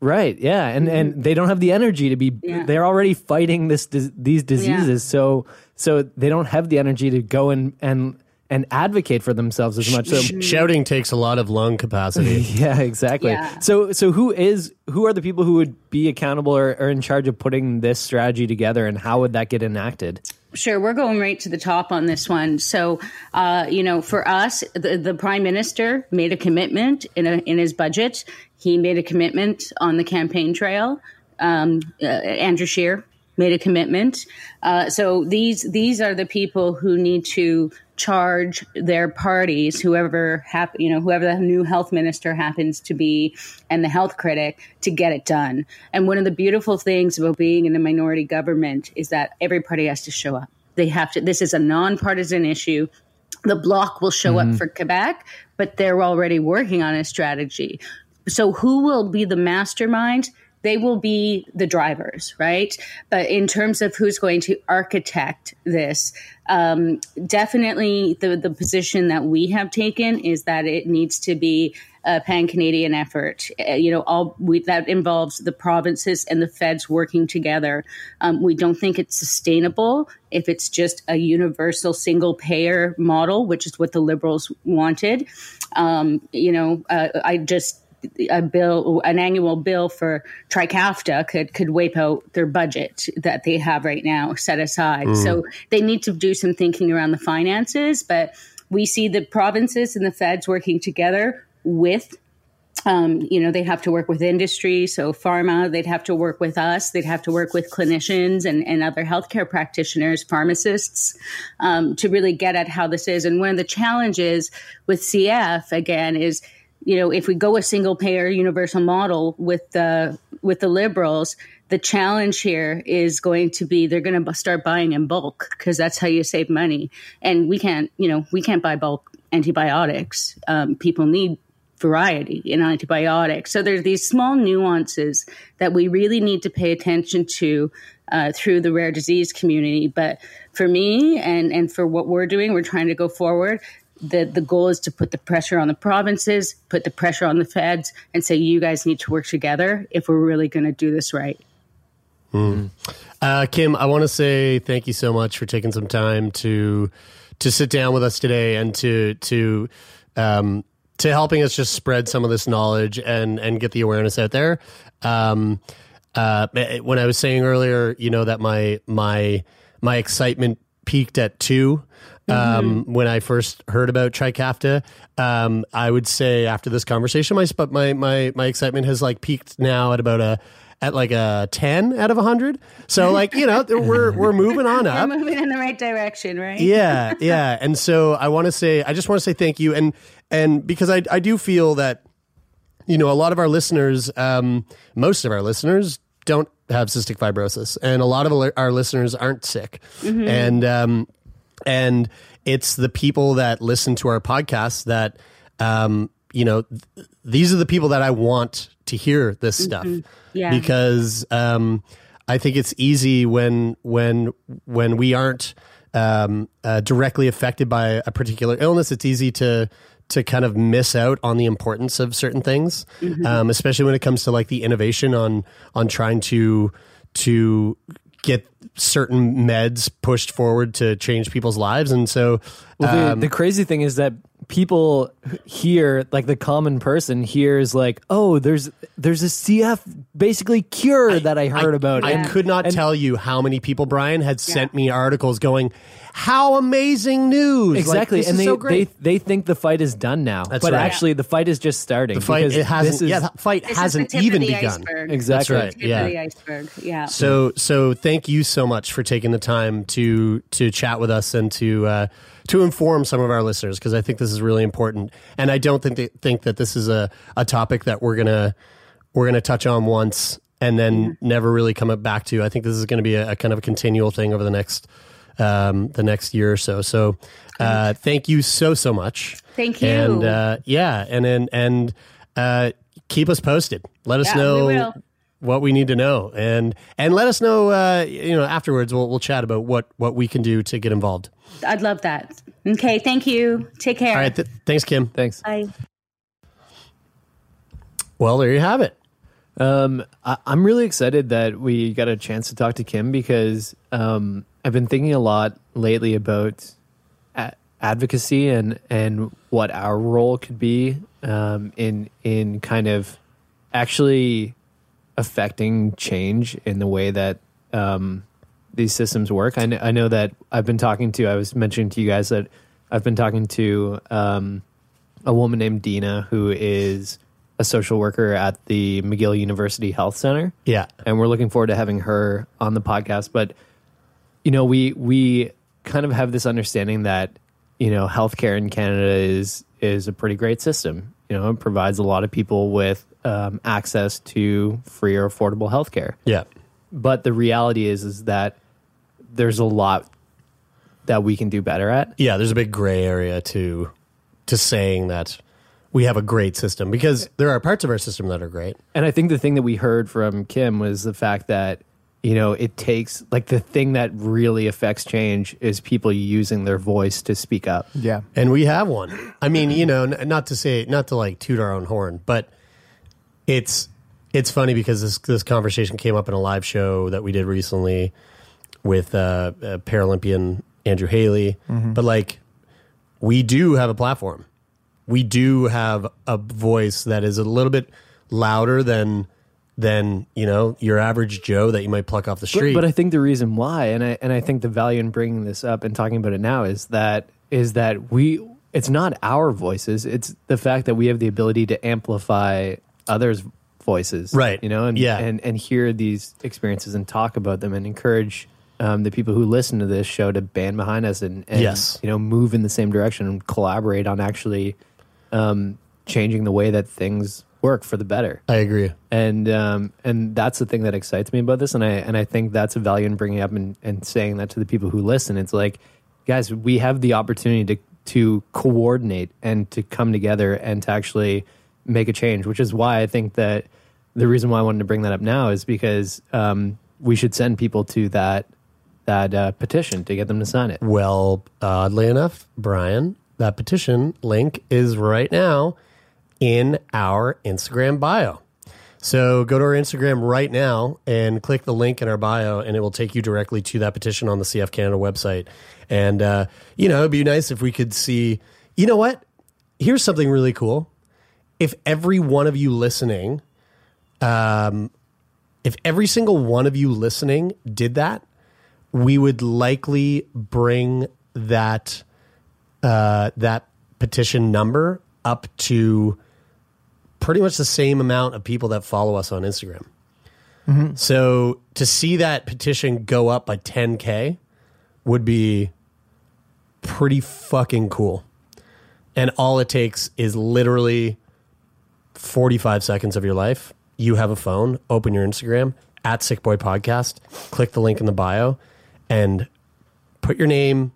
Right, yeah, and they don't have the energy to be. Yeah. They're already fighting these diseases, so they don't have the energy to go and advocate for themselves as much. So shouting takes a lot of lung capacity. Yeah, exactly. Yeah. So who are the people who would be accountable or in charge of putting this strategy together, and how would that get enacted? Sure. We're going right to the top on this one. So, for us, the Prime Minister made a commitment in his budget. He made a commitment on the campaign trail. Andrew Scheer made a commitment. So these are the people who need to charge their parties, whoever the new health minister happens to be and the health critic, to get it done. And one of the beautiful things about being in a minority government is that every party has to show up. They have to. This is a nonpartisan issue. The Bloc will show up for Quebec, but they're already working on a strategy. So who will be the mastermind? They will be the drivers, right? But in terms of who's going to architect this, definitely the position that we have taken is that it needs to be a pan-Canadian effort. That involves the provinces and the feds working together. We don't think it's sustainable if it's just a universal single-payer model, which is what the Liberals wanted. An annual bill for Trikafta could wipe out their budget that they have right now set aside. So they need to do some thinking around the finances, but we see the provinces and the feds working together with they have to work with industry, so pharma, they'd have to work with us, they'd have to work with clinicians and other healthcare practitioners, pharmacists, to really get at how this is. And one of the challenges with CF, again, is if we go a single payer universal model with the Liberals, the challenge here is going to be they're going to start buying in bulk because that's how you save money. And we can't buy bulk antibiotics. People need variety in antibiotics. So there's these small nuances that we really need to pay attention to through the rare disease community. But for me and for what we're doing, we're trying to go forward. The goal is to put the pressure on the provinces, put the pressure on the feds, and say, you guys need to work together if we're really going to do this right. Kim, I want to say thank you so much for taking some time to sit down with us today and to helping us just spread some of this knowledge and get the awareness out there. When I was saying earlier, that my excitement peaked at 2. When I first heard about Trikafta, I would say after this conversation, my excitement has peaked now at about a 10 out of 100. So we're moving on up. We're moving in the right direction, right? Yeah. Yeah. And so I just want to say thank you. And because I do feel that, a lot of our listeners, most of our listeners don't have cystic fibrosis, and a lot of our listeners aren't sick. Mm-hmm. And it's the people that listen to our podcast that, these are the people that I want to hear this stuff. Mm-hmm. Yeah. Because I think it's easy when we aren't directly affected by a particular illness, it's easy to kind of miss out on the importance of certain things, especially when it comes to the innovation on trying to get certain meds pushed forward to change people's lives. And so the crazy thing is that people hear, the common person hears there's a CF basically cure that I heard about. I could not tell you how many people, Brian, had sent me articles going, how amazing news. Exactly. And they think the fight is done now. That's but right. Actually the fight is just starting. The fight hasn't even begun. Iceberg. Exactly. That's right. The iceberg. Yeah. So thank you so much for taking the time to chat with us and to inform some of our listeners, because I think this is really important. And I don't think that this is a topic that we're going to we're going to touch on once and then never really come back to. I think this is going to be a kind of a continual thing over the next year or so. So thank you so much. Thank you. And keep us posted. Let us know what we need to know, and let us know afterwards. We'll chat about what we can do to get involved. I'd love that. Okay, thank you. Take care. All right, thanks, Kim. Thanks. Bye. Well, there you have it. I'm really excited that we got a chance to talk to Kim because I've been thinking a lot lately about advocacy and what our role could be in kind of actually affecting change in the way that these systems work. I know that I was mentioning to you guys that I've been talking to a woman named Dina, who is a social worker at the McGill University Health Center. Yeah. And we're looking forward to having her on the podcast. But, you know, we kind of have this understanding that, you know, healthcare in Canada is a pretty great system. You know, it provides a lot of people with access to free or affordable healthcare. Yeah. But the reality is that there's a lot that we can do better at. Yeah, there's a big gray area to saying that we have a great system, because there are parts of our system that are great. And I think the thing that we heard from Kim was the fact that, you know, it takes, like, the thing that really affects change is people using their voice to speak up. Yeah. And we have one. I mean, you know, not to toot our own horn, but it's funny because this conversation came up in a live show that we did recently with Paralympian Andrew Haley. Mm-hmm. But, like, we do have a platform. We do have a voice that is a little bit louder than you know, your average Joe that you might pluck off the street. But I think the reason why, and I think the value in bringing this up and talking about it now is that it's not our voices, it's the fact that we have the ability to amplify others' voices, right? You know, and hear these experiences and talk about them and encourage the people who listen to this show to band behind us and yes, you know, move in the same direction and collaborate on actually changing the way that things work for the better. I agree, and that's the thing that excites me about this, and I think that's a value in bringing up and saying that to the people who listen. It's like, guys, we have the opportunity to coordinate and to come together and to actually make a change, which is why I think that the reason why I wanted to bring that up now is because we should send people to that petition to get them to sign it. Well, oddly enough, Brian, that petition link is right now in our Instagram bio. So go to our Instagram right now and click the link in our bio, and it will take you directly to that petition on the CF Canada website. And, you know, it'd be nice if we could see, you know what? Here's something really cool. If every one of you listening, if every single one of you listening did that, we would likely bring that petition number up to pretty much the same amount of people that follow us on Instagram. Mm-hmm. So to see that petition go up by 10K would be pretty fucking cool. And all it takes is literally 45 seconds of your life. You have a phone, open your Instagram, at Sick Boy Podcast, click the link in the bio, and put your name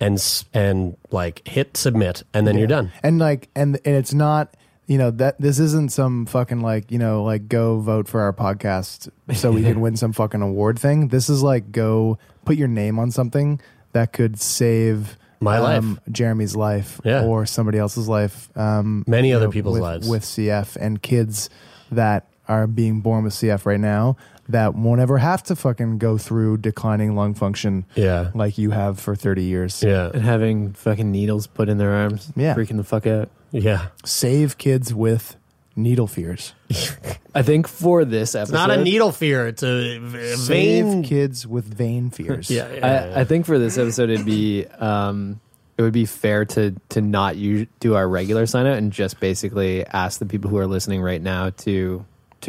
and like hit submit, and then you're done. And like, and it's not, you know, that this isn't some fucking, like, you know, like, go vote for our podcast so we can win some fucking award thing. This is like, go put your name on something that could save my life, Jeremy's life, or somebody else's life, many other people's lives with CF, and kids that are being born with CF right now that won't ever have to fucking go through declining lung function like you have for 30 years. Yeah. And having fucking needles put in their arms. Yeah. Freaking the fuck out. Yeah. Save kids with needle fears. I think for this episode... It's not a needle fear. It's a vein... Save kids with vein fears. I think for this episode it'd be... it would be fair to not do our regular sign out and just basically ask the people who are listening right now to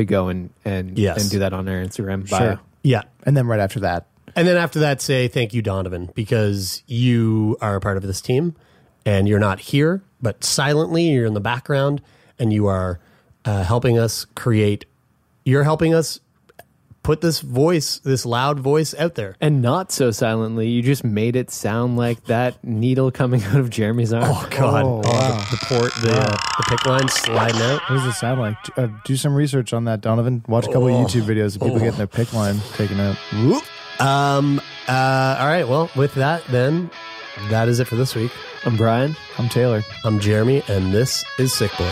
go and do that on our Instagram bio. Sure. Yeah. And then after that, say thank you, Donovan, because you are a part of this team and you're not here, but silently you're in the background and you are helping us create you're helping us put this voice, this loud voice out there. And not so silently. You just made it sound like that needle coming out of Jeremy's arm. Oh, God. Oh, wow. The pick line sliding out. What does it sound like? Do some research on that, Donovan. Watch a couple YouTube videos of people getting their pick line taken out. Whoop. All right. Well, with that, then, that is it for this week. I'm Brian. I'm Taylor. I'm Jeremy. And this is Sick Boy.